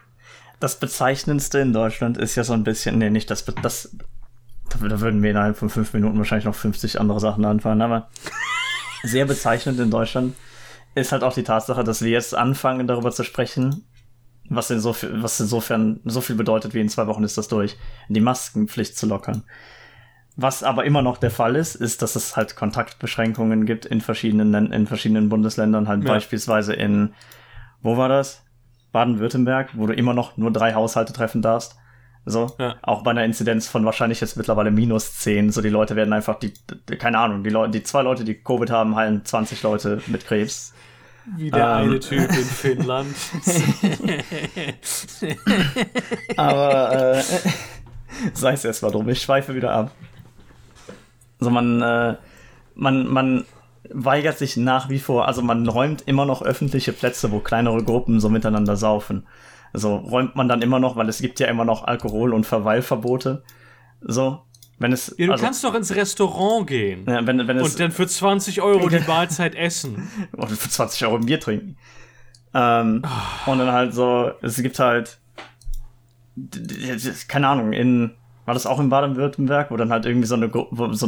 Das Bezeichnendste in Deutschland ist ja so ein bisschen, nee, nicht das da würden wir innerhalb von 5 Minuten wahrscheinlich noch 50 andere Sachen anfangen, aber sehr bezeichnend in Deutschland ist halt auch die Tatsache, dass wir jetzt anfangen, darüber zu sprechen, was insofern so viel bedeutet, wie in 2 Wochen ist das durch, die Maskenpflicht zu lockern. Was aber immer noch der Fall ist, dass es halt Kontaktbeschränkungen gibt in verschiedenen Bundesländern, halt beispielsweise in, wo war das? Baden-Württemberg, wo du immer noch nur 3 Haushalte treffen darfst. So, ja. Auch bei einer Inzidenz von wahrscheinlich jetzt mittlerweile -10. So, die Leute werden einfach, keine Ahnung, die 2 Leute, die Covid haben, heilen 20 Leute mit Krebs. Wie der eine Typ in Finnland. Aber sei es erstmal drum, ich schweife wieder ab. Also man weigert sich nach wie vor, also man räumt immer noch öffentliche Plätze, wo kleinere Gruppen so miteinander saufen. So, räumt man dann immer noch, weil es gibt ja immer noch Alkohol- und Verweilverbote. So, wenn es. Ja, du kannst doch ins Restaurant gehen. Ja, wenn es, und dann für 20 Euro die Mahlzeit essen. Und für 20 Euro ein Bier trinken. Und dann halt so, es gibt halt, keine Ahnung, war das auch in Baden-Württemberg, wo dann halt irgendwie so eine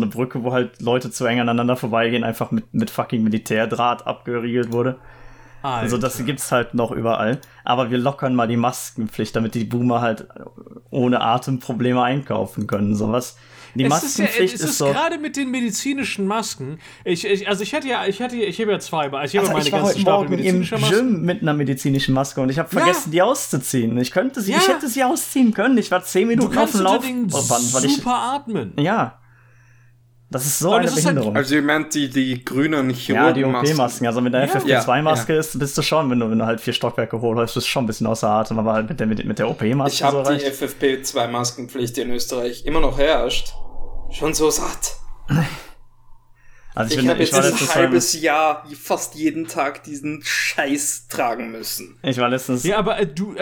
Brücke, wo halt Leute zu eng aneinander vorbeigehen, einfach mit fucking Militärdraht abgeriegelt wurde. Alter. Also das gibt's halt noch überall. Aber wir lockern mal die Maskenpflicht, damit die Boomer halt ohne Atemprobleme einkaufen können. Sowas. Die Maskenpflicht ist so. Gerade mit den medizinischen Masken. Ich habe ja 2. Ich habe meine ganzen Stapel medizinischer Masken. Ich war heute Morgen im Gym mit einer medizinischen Maske und ich habe vergessen, die auszuziehen. Ich hätte sie ausziehen können. Ich war 10 Minuten auf dem Laufband, weil ich super atmen. Ja. Das ist so eine Behinderung. Halt, also ihr meint die grünen Chirurgenmasken. Ja, die OP-Masken. Also mit der FFP2-Maske bist du schon, wenn du halt 4 Stockwerke hochläufst, bist du schon ein bisschen außer Atem, aber halt mit der OP-Maske. Ich habe die FFP2-Maskenpflicht, die in Österreich immer noch herrscht, schon so satt. Also ich habe jetzt ein halbes Jahr fast jeden Tag diesen Scheiß tragen müssen. Ich war letztens. Ja, aber du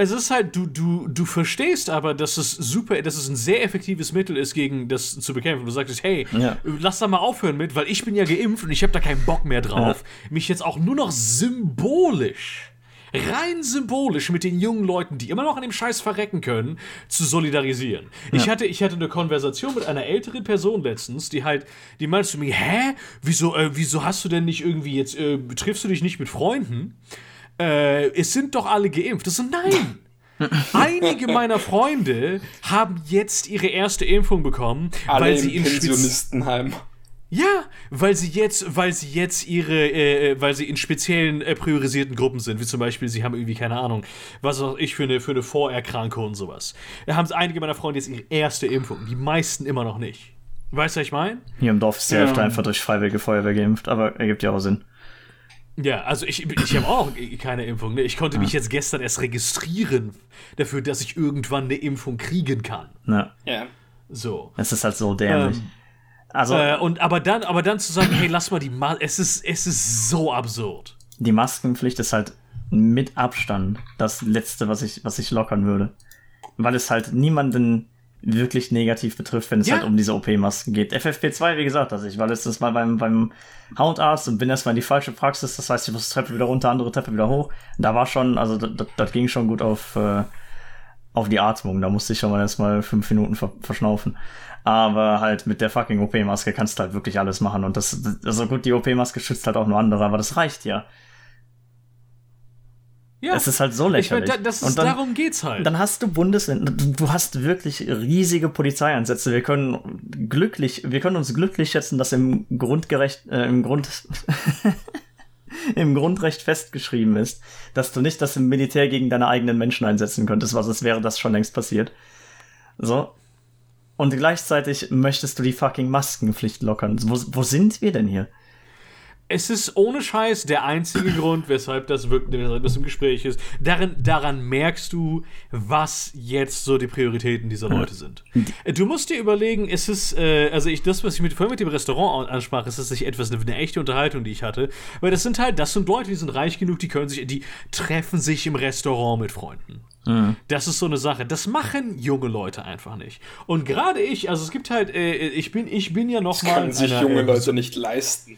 verstehst aber, dass es ein sehr effektives Mittel ist, gegen das zu bekämpfen. Du sagtest, hey, lass da mal aufhören mit, weil ich bin ja geimpft und ich habe da keinen Bock mehr drauf, mich jetzt auch nur noch rein symbolisch mit den jungen Leuten, die immer noch an dem Scheiß verrecken können, zu solidarisieren. Ja. Ich hatte eine Konversation mit einer älteren Person letztens, die meinte zu mir, hä? Wieso hast du denn nicht irgendwie jetzt, triffst du dich nicht mit Freunden? Es sind doch alle geimpft. Das sind nein! Einige meiner Freunde haben jetzt ihre erste Impfung bekommen, alle weil sie im Pensionistenheim. Ja, weil sie in speziellen priorisierten Gruppen sind, wie zum Beispiel, sie haben irgendwie, keine Ahnung, was auch ich für eine Vorerkrankung und sowas. Da haben einige meiner Freunde jetzt ihre erste Impfung, die meisten immer noch nicht. Weißt du, was ich meine? Hier im Dorf ist die Hälfte einfach durch freiwillige Feuerwehr geimpft, aber ergibt ja auch Sinn. Ja, also ich habe auch keine Impfung, ne? Ich konnte mich jetzt gestern erst registrieren dafür, dass ich irgendwann eine Impfung kriegen kann. Ja. So. Es ist halt so dämlich. Also, aber dann zu sagen, hey, lass mal die Masken, es ist so absurd. Die Maskenpflicht ist halt mit Abstand das Letzte, was ich lockern würde. Weil es halt niemanden wirklich negativ betrifft, wenn es halt um diese OP-Masken geht. FFP2, wie gesagt, weil es das mal beim Hautarzt und bin erstmal in die falsche Praxis, das heißt, ich muss Treppe wieder runter, andere Treppe wieder hoch. Da war schon, also das ging schon gut auf die Atmung, da musste ich schon mal erstmal 5 Minuten verschnaufen. Aber halt mit der fucking OP-Maske kannst du halt wirklich alles machen. Und also gut, die OP-Maske schützt halt auch nur andere, aber das reicht ja. Ja. Es ist halt so lächerlich. Ich mein, darum geht's halt. Dann hast du Bundesländer, du hast wirklich riesige Polizeieinsätze. Wir können uns glücklich schätzen, dass im Grundrecht festgeschrieben ist, dass du nicht das im Militär gegen deine eigenen Menschen einsetzen könntest, was es wäre, das schon längst passiert. So. Und gleichzeitig möchtest du die fucking Maskenpflicht lockern. Wo sind wir denn hier? Es ist ohne Scheiß der einzige Grund, weshalb das im Gespräch ist. Daran merkst du, was jetzt so die Prioritäten dieser Leute sind. Du musst dir überlegen, was ich vorhin mit dem Restaurant ansprach, ist das nicht eine echte Unterhaltung, die ich hatte. Weil das sind Leute, die sind reich genug, die treffen sich im Restaurant mit Freunden. Das ist so eine Sache. Das machen junge Leute einfach nicht. Und gerade ich, also es gibt halt, ich bin ja noch das mal... Das können sich junge Leute nicht leisten.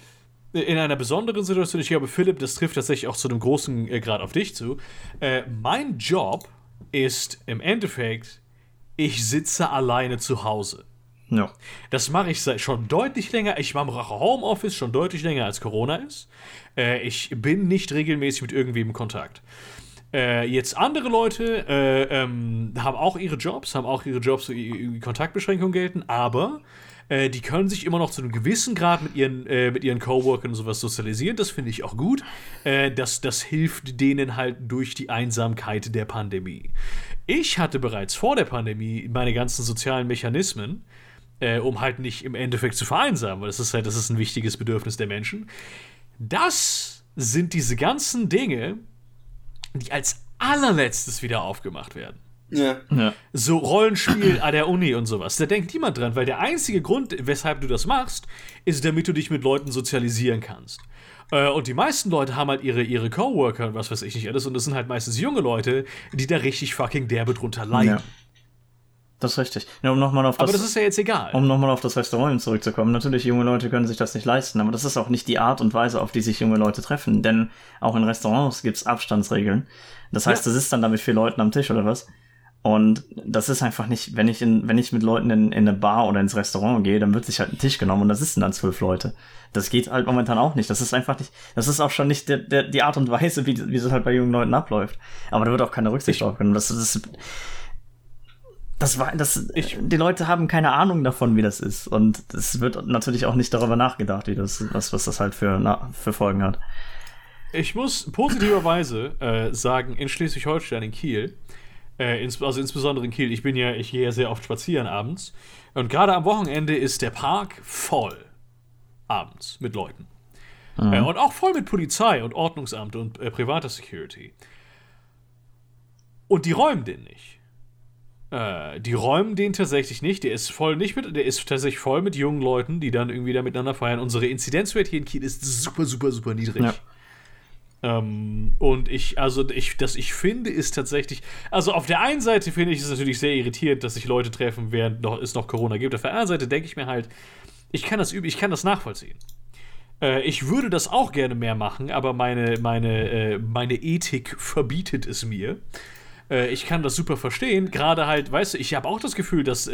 in einer besonderen Situation, ich glaube, Philipp, das trifft tatsächlich auch zu einem großen Grad auf dich zu, mein Job ist im Endeffekt, ich sitze alleine zu Hause. Ja. Das mache ich schon deutlich länger. Ich mache Homeoffice schon deutlich länger, als Corona ist. Ich bin nicht regelmäßig mit irgendwem in Kontakt. Jetzt andere Leute haben auch ihre Jobs, Kontaktbeschränkungen gelten, aber die können sich immer noch zu einem gewissen Grad mit ihren Coworkern und sowas sozialisieren. Das finde ich auch gut. Das hilft denen halt durch die Einsamkeit der Pandemie. Ich hatte bereits vor der Pandemie meine ganzen sozialen Mechanismen, um halt nicht im Endeffekt zu vereinsamen, weil das ist ein wichtiges Bedürfnis der Menschen. Das sind diese ganzen Dinge, die als allerletztes wieder aufgemacht werden. Ja. So Rollenspiel an der Uni und sowas. Da denkt niemand dran, weil der einzige Grund, weshalb du das machst, ist, damit du dich mit Leuten sozialisieren kannst. Und die meisten Leute haben halt ihre Coworker und was weiß ich nicht alles. Und das sind halt meistens junge Leute, die da richtig fucking derbe drunter leiden. Ja. Das ist richtig. Ja, aber das ist ja jetzt egal. Um nochmal auf das Restaurant zurückzukommen. Natürlich, junge Leute können sich das nicht leisten. Aber das ist auch nicht die Art und Weise, auf die sich junge Leute treffen. Denn auch in Restaurants gibt es Abstandsregeln. Das heißt, das ist dann mit vier Leuten am Tisch oder was. Und das ist einfach nicht, wenn ich mit Leuten in eine Bar oder ins Restaurant gehe, dann wird sich halt ein Tisch genommen und da sitzen dann 12 Leute. Das geht halt momentan auch nicht. Das ist einfach nicht, das ist auch schon nicht die Art und Weise, wie es halt bei jungen Leuten abläuft. Aber da wird auch keine Rücksicht drauf genommen. Die Leute haben keine Ahnung davon, wie das ist. Und es wird natürlich auch nicht darüber nachgedacht, was das halt für Folgen hat. Ich muss positiverweise sagen, in Schleswig-Holstein, in Kiel, also insbesondere in Kiel, ich gehe ja sehr oft spazieren abends und gerade am Wochenende ist der Park voll abends mit Leuten und auch voll mit Polizei und Ordnungsamt und privater Security und die räumen den nicht. Die räumen den tatsächlich nicht. Der ist tatsächlich voll mit jungen Leuten, die dann irgendwie da miteinander feiern. Unsere Inzidenzwert hier in Kiel ist super, super, super niedrig. Ja. Und ich finde, ist tatsächlich, also auf der einen Seite finde ich es natürlich sehr irritierend, dass sich Leute treffen, während es noch Corona gibt. Auf der anderen Seite denke ich mir halt, ich kann das nachvollziehen. Ich würde das auch gerne mehr machen, aber meine Ethik verbietet es mir. Ich kann das super verstehen, gerade halt, weißt du, ich habe auch das Gefühl, dass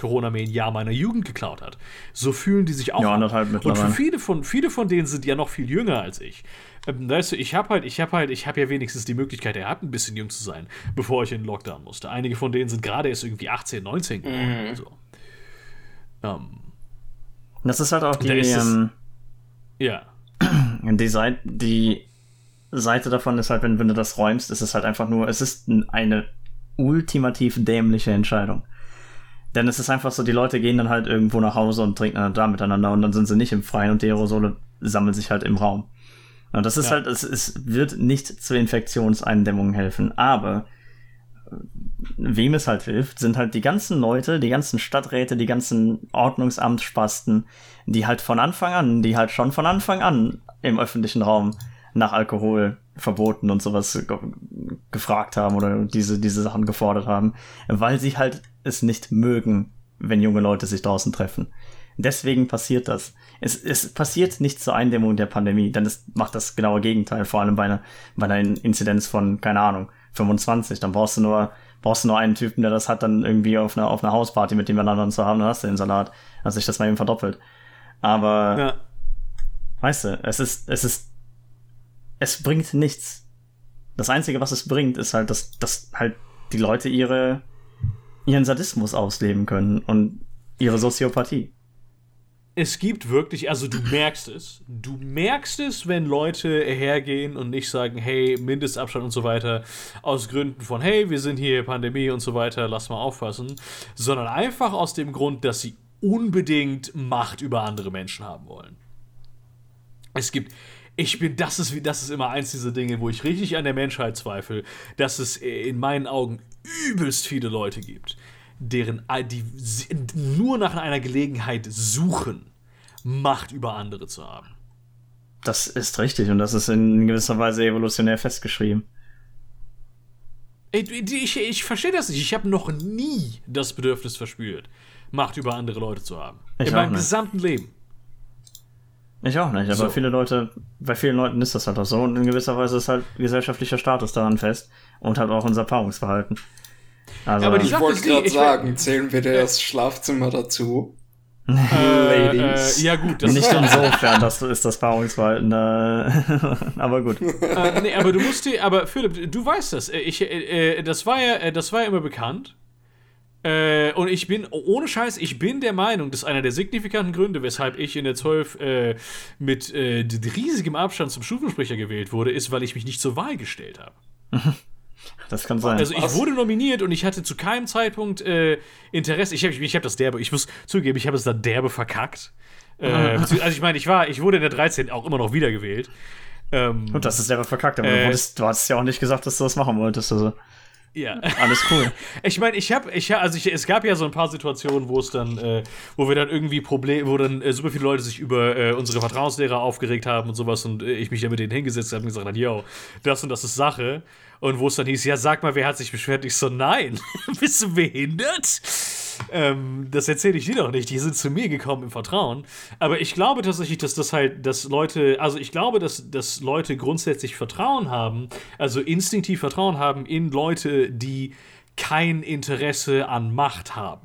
Corona mir ein Jahr meiner Jugend geklaut hat. So fühlen die sich auch. Ja, anderthalb mittlerweile. Und viele von denen sind ja noch viel jünger als ich. Weißt du, ich habe ja wenigstens die Möglichkeit, ein bisschen jung zu sein, bevor ich in den Lockdown musste. Einige von denen sind gerade erst irgendwie 18, 19 geworden. Mhm. So. Das ist halt auch die Seite davon ist halt, wenn du das räumst, ist es halt einfach nur, es ist eine ultimativ dämliche Entscheidung. Denn es ist einfach so, die Leute gehen dann halt irgendwo nach Hause und trinken dann da miteinander und dann sind sie nicht im Freien und die Aerosole sammeln sich halt im Raum. Und das ist halt, es wird nicht zur Infektionseindämmung helfen, aber wem es halt hilft, sind halt die ganzen Leute, die ganzen Stadträte, die ganzen Ordnungsamtsspasten, die halt schon von Anfang an im öffentlichen Raum nach Alkoholverboten und sowas gefragt haben oder diese Sachen gefordert haben, weil sie halt es nicht mögen, wenn junge Leute sich draußen treffen. Deswegen passiert das. Es passiert nicht zur Eindämmung der Pandemie, denn es macht das genaue Gegenteil, vor allem bei einer Inzidenz von, keine Ahnung, 25. Dann brauchst du nur einen Typen, der das hat, dann irgendwie auf einer Hausparty mit dem anderen zu haben, dann hast du den Salat. Hat sich das mal eben verdoppelt. Aber, weißt du, es bringt nichts. Das Einzige, was es bringt, ist halt, dass halt die Leute ihren Sadismus ausleben können und ihre Soziopathie. Es gibt wirklich, also du merkst es, wenn Leute hergehen und nicht sagen, hey, Mindestabstand und so weiter, aus Gründen von, hey, wir sind hier, Pandemie und so weiter, lass mal aufpassen, sondern einfach aus dem Grund, dass sie unbedingt Macht über andere Menschen haben wollen. Das ist immer eins dieser Dinge, wo ich richtig an der Menschheit zweifle, dass es in meinen Augen übelst viele Leute gibt, die nur nach einer Gelegenheit suchen, Macht über andere zu haben. Das ist richtig und das ist in gewisser Weise evolutionär festgeschrieben. Ich verstehe das nicht. Ich habe noch nie das Bedürfnis verspürt, Macht über andere Leute zu haben. In meinem gesamten Leben. Ich auch nicht, aber so. Bei vielen Leuten ist das halt auch so und in gewisser Weise ist halt gesellschaftlicher Status daran fest und halt auch unser Paarungsverhalten. Also, ja, aber ich wollte gerade sagen, zählen wir das Schlafzimmer dazu? Ladies. Ja gut. Das nicht insofern, das ist das Paarungsverhalten. Aber gut. Nee, aber du musst dir, aber Philipp, du weißt das. Das war ja immer bekannt. Und ich bin, ohne Scheiß, ich bin der Meinung, dass einer der signifikanten Gründe, weshalb ich in der 12 mit riesigem Abstand zum Stufensprecher gewählt wurde, ist, weil ich mich nicht zur Wahl gestellt habe. Das kann sein. Also ich wurde nominiert und ich hatte zu keinem Zeitpunkt Interesse. Ich habe es da derbe verkackt. Ich wurde in der 13 auch immer noch wiedergewählt. Und das ist derbe verkackt, aber du hast ja auch nicht gesagt, dass du das machen wolltest. Also. Ja. Alles cool. Ich meine, es gab ja so ein paar Situationen, wo es dann, wo wir dann irgendwie super viele Leute sich über unsere Vertrauenslehrer aufgeregt haben und sowas und ich mich dann mit denen hingesetzt habe und gesagt habe, yo, das und das ist Sache. Und wo es dann hieß, ja, sag mal, wer hat sich beschwert? Ich so, nein, bist du behindert? Das erzähle ich dir doch nicht. Die sind zu mir gekommen im Vertrauen. Aber ich glaube tatsächlich, dass Leute grundsätzlich Vertrauen haben, also instinktiv Vertrauen haben in Leute, die kein Interesse an Macht haben.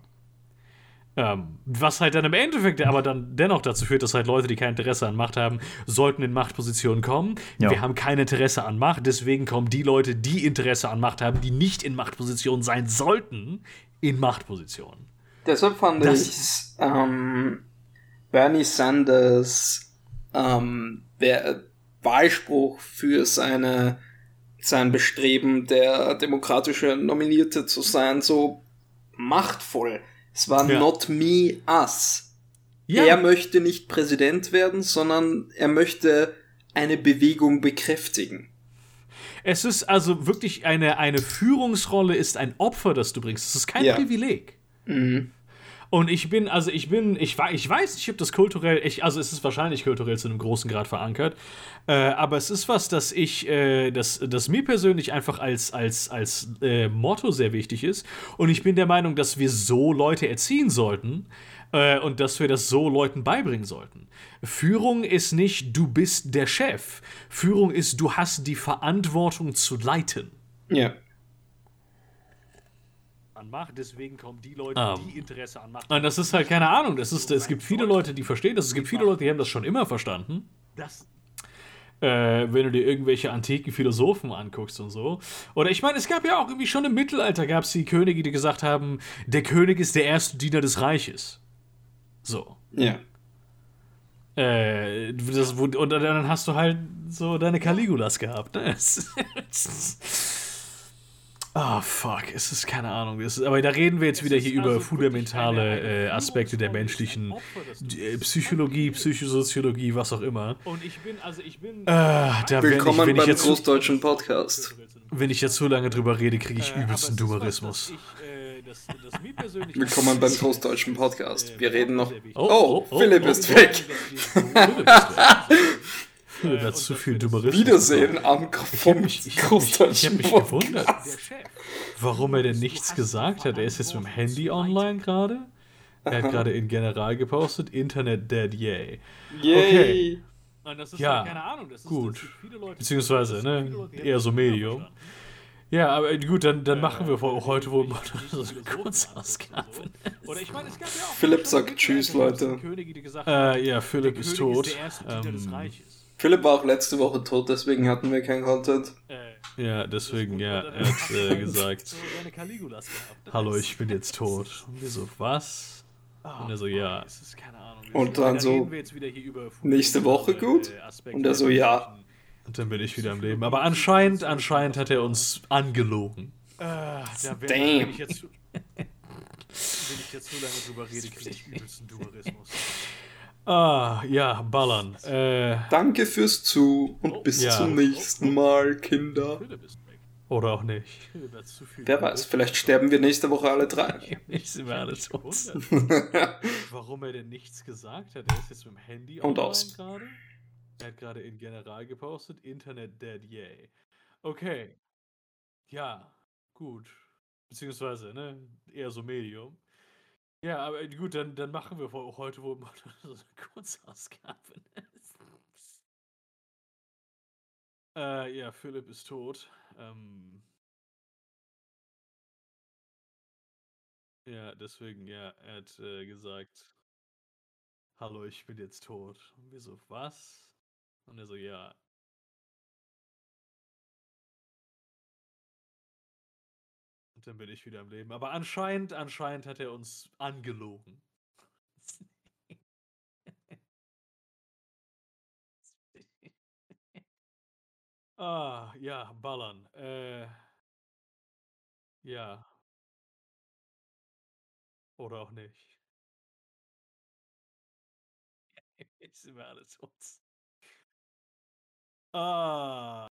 Was halt dann im Endeffekt aber dann dennoch dazu führt, dass halt Leute, die kein Interesse an Macht haben, sollten in Machtpositionen kommen. Ja. Wir haben kein Interesse an Macht, deswegen kommen die Leute, die Interesse an Macht haben, die nicht in Machtpositionen sein sollten, in Machtpositionen. Deshalb fand ich Bernie Sanders der Wahlspruch für sein Bestreben, der demokratische Nominierte zu sein, so machtvoll. Es war not me, us. Ja. Er möchte nicht Präsident werden, sondern er möchte eine Bewegung bekräftigen. Es ist also wirklich eine Führungsrolle, ist ein Opfer, das du bringst. Es ist kein Privileg. Mhm. Und ich weiß nicht, ob das kulturell, es ist wahrscheinlich kulturell zu einem großen Grad verankert, aber es ist was, das mir persönlich einfach als Motto sehr wichtig ist und ich bin der Meinung, dass wir so Leute erziehen sollten und dass wir das so Leuten beibringen sollten. Führung ist nicht, du bist der Chef. Führung ist, du hast die Verantwortung zu leiten. Ja. An Macht, deswegen kommen die Leute, die Interesse an Macht haben. Und das ist halt, keine Ahnung, es gibt viele Leute, die verstehen das, es gibt viele Leute, die haben das schon immer verstanden. Wenn du dir irgendwelche antiken Philosophen anguckst und so. Oder ich meine, es gab ja auch irgendwie schon im Mittelalter gab es die Könige, die gesagt haben, der König ist der erste Diener des Reiches. So. Ja. Und dann hast du halt so deine Caligulas gehabt. Ne? Oh, fuck, es ist keine Ahnung. Aber da reden wir jetzt wieder hier über fundamentale Aspekte der menschlichen Psychologie, Psychosoziologie, was auch immer. Willkommen beim großdeutschen Podcast. Wenn ich jetzt so lange drüber rede, kriege ich übelsten Dumerismus. Willkommen beim großdeutschen Podcast. Wir reden noch... Oh, Philipp ist weg. Zu viel Dummerismus. Wiedersehen am Mikrofon. Ich hab mich gewundert, warum er denn nichts gesagt hat. Er ist jetzt mit dem Handy online gerade. Er hat gerade in General gepostet. Internet dead, yay. Okay. Und das ist ja keine Ahnung. Das ist gut. Viele Leute, beziehungsweise, ne, eher so Medium. Ja, aber gut, dann machen wir heute wohl mal so eine Kurzausgabe. Philipp sagt Tschüss, Leute. Philipp ist tot. Philipp war auch letzte Woche tot, deswegen hatten wir keinen Content. Ja, deswegen, ja, er hat gesagt, hallo, ich bin jetzt tot. Und wir so, was? Und er so, ja. Und dann so, nächste Woche gut? Und er so, ja. Und dann bin ich wieder am Leben. Aber anscheinend hat er uns angelogen. Damn. Wenn ich jetzt so lange drüber rede, kriege ich übelsten Dumerismus. Ballern. Danke fürs Zuhören und bis zum nächsten Mal, Kinder. Oder auch nicht. Wer weiß, vielleicht sterben wir nächste Woche alle drei. Jetzt sind wir alle tot. Warum er denn nichts gesagt hat, er ist jetzt mit dem Handy und aus. Er hat gerade in General gepostet, Internet dead, yay. Okay. Ja, gut. Beziehungsweise, ne, eher so Medium. Ja, aber gut, dann machen wir heute wohl mal so eine Kurzausgabe. Ja, Philipp ist tot. Ja, deswegen, ja, er hat gesagt, hallo, ich bin jetzt tot. Und wir so, was? Und er so, ja. Und dann bin ich wieder am Leben. Aber anscheinend hat er uns angelogen. Ah, ja, ballern. Ja. Oder auch nicht. Jetzt sind wir alle tot. Ah.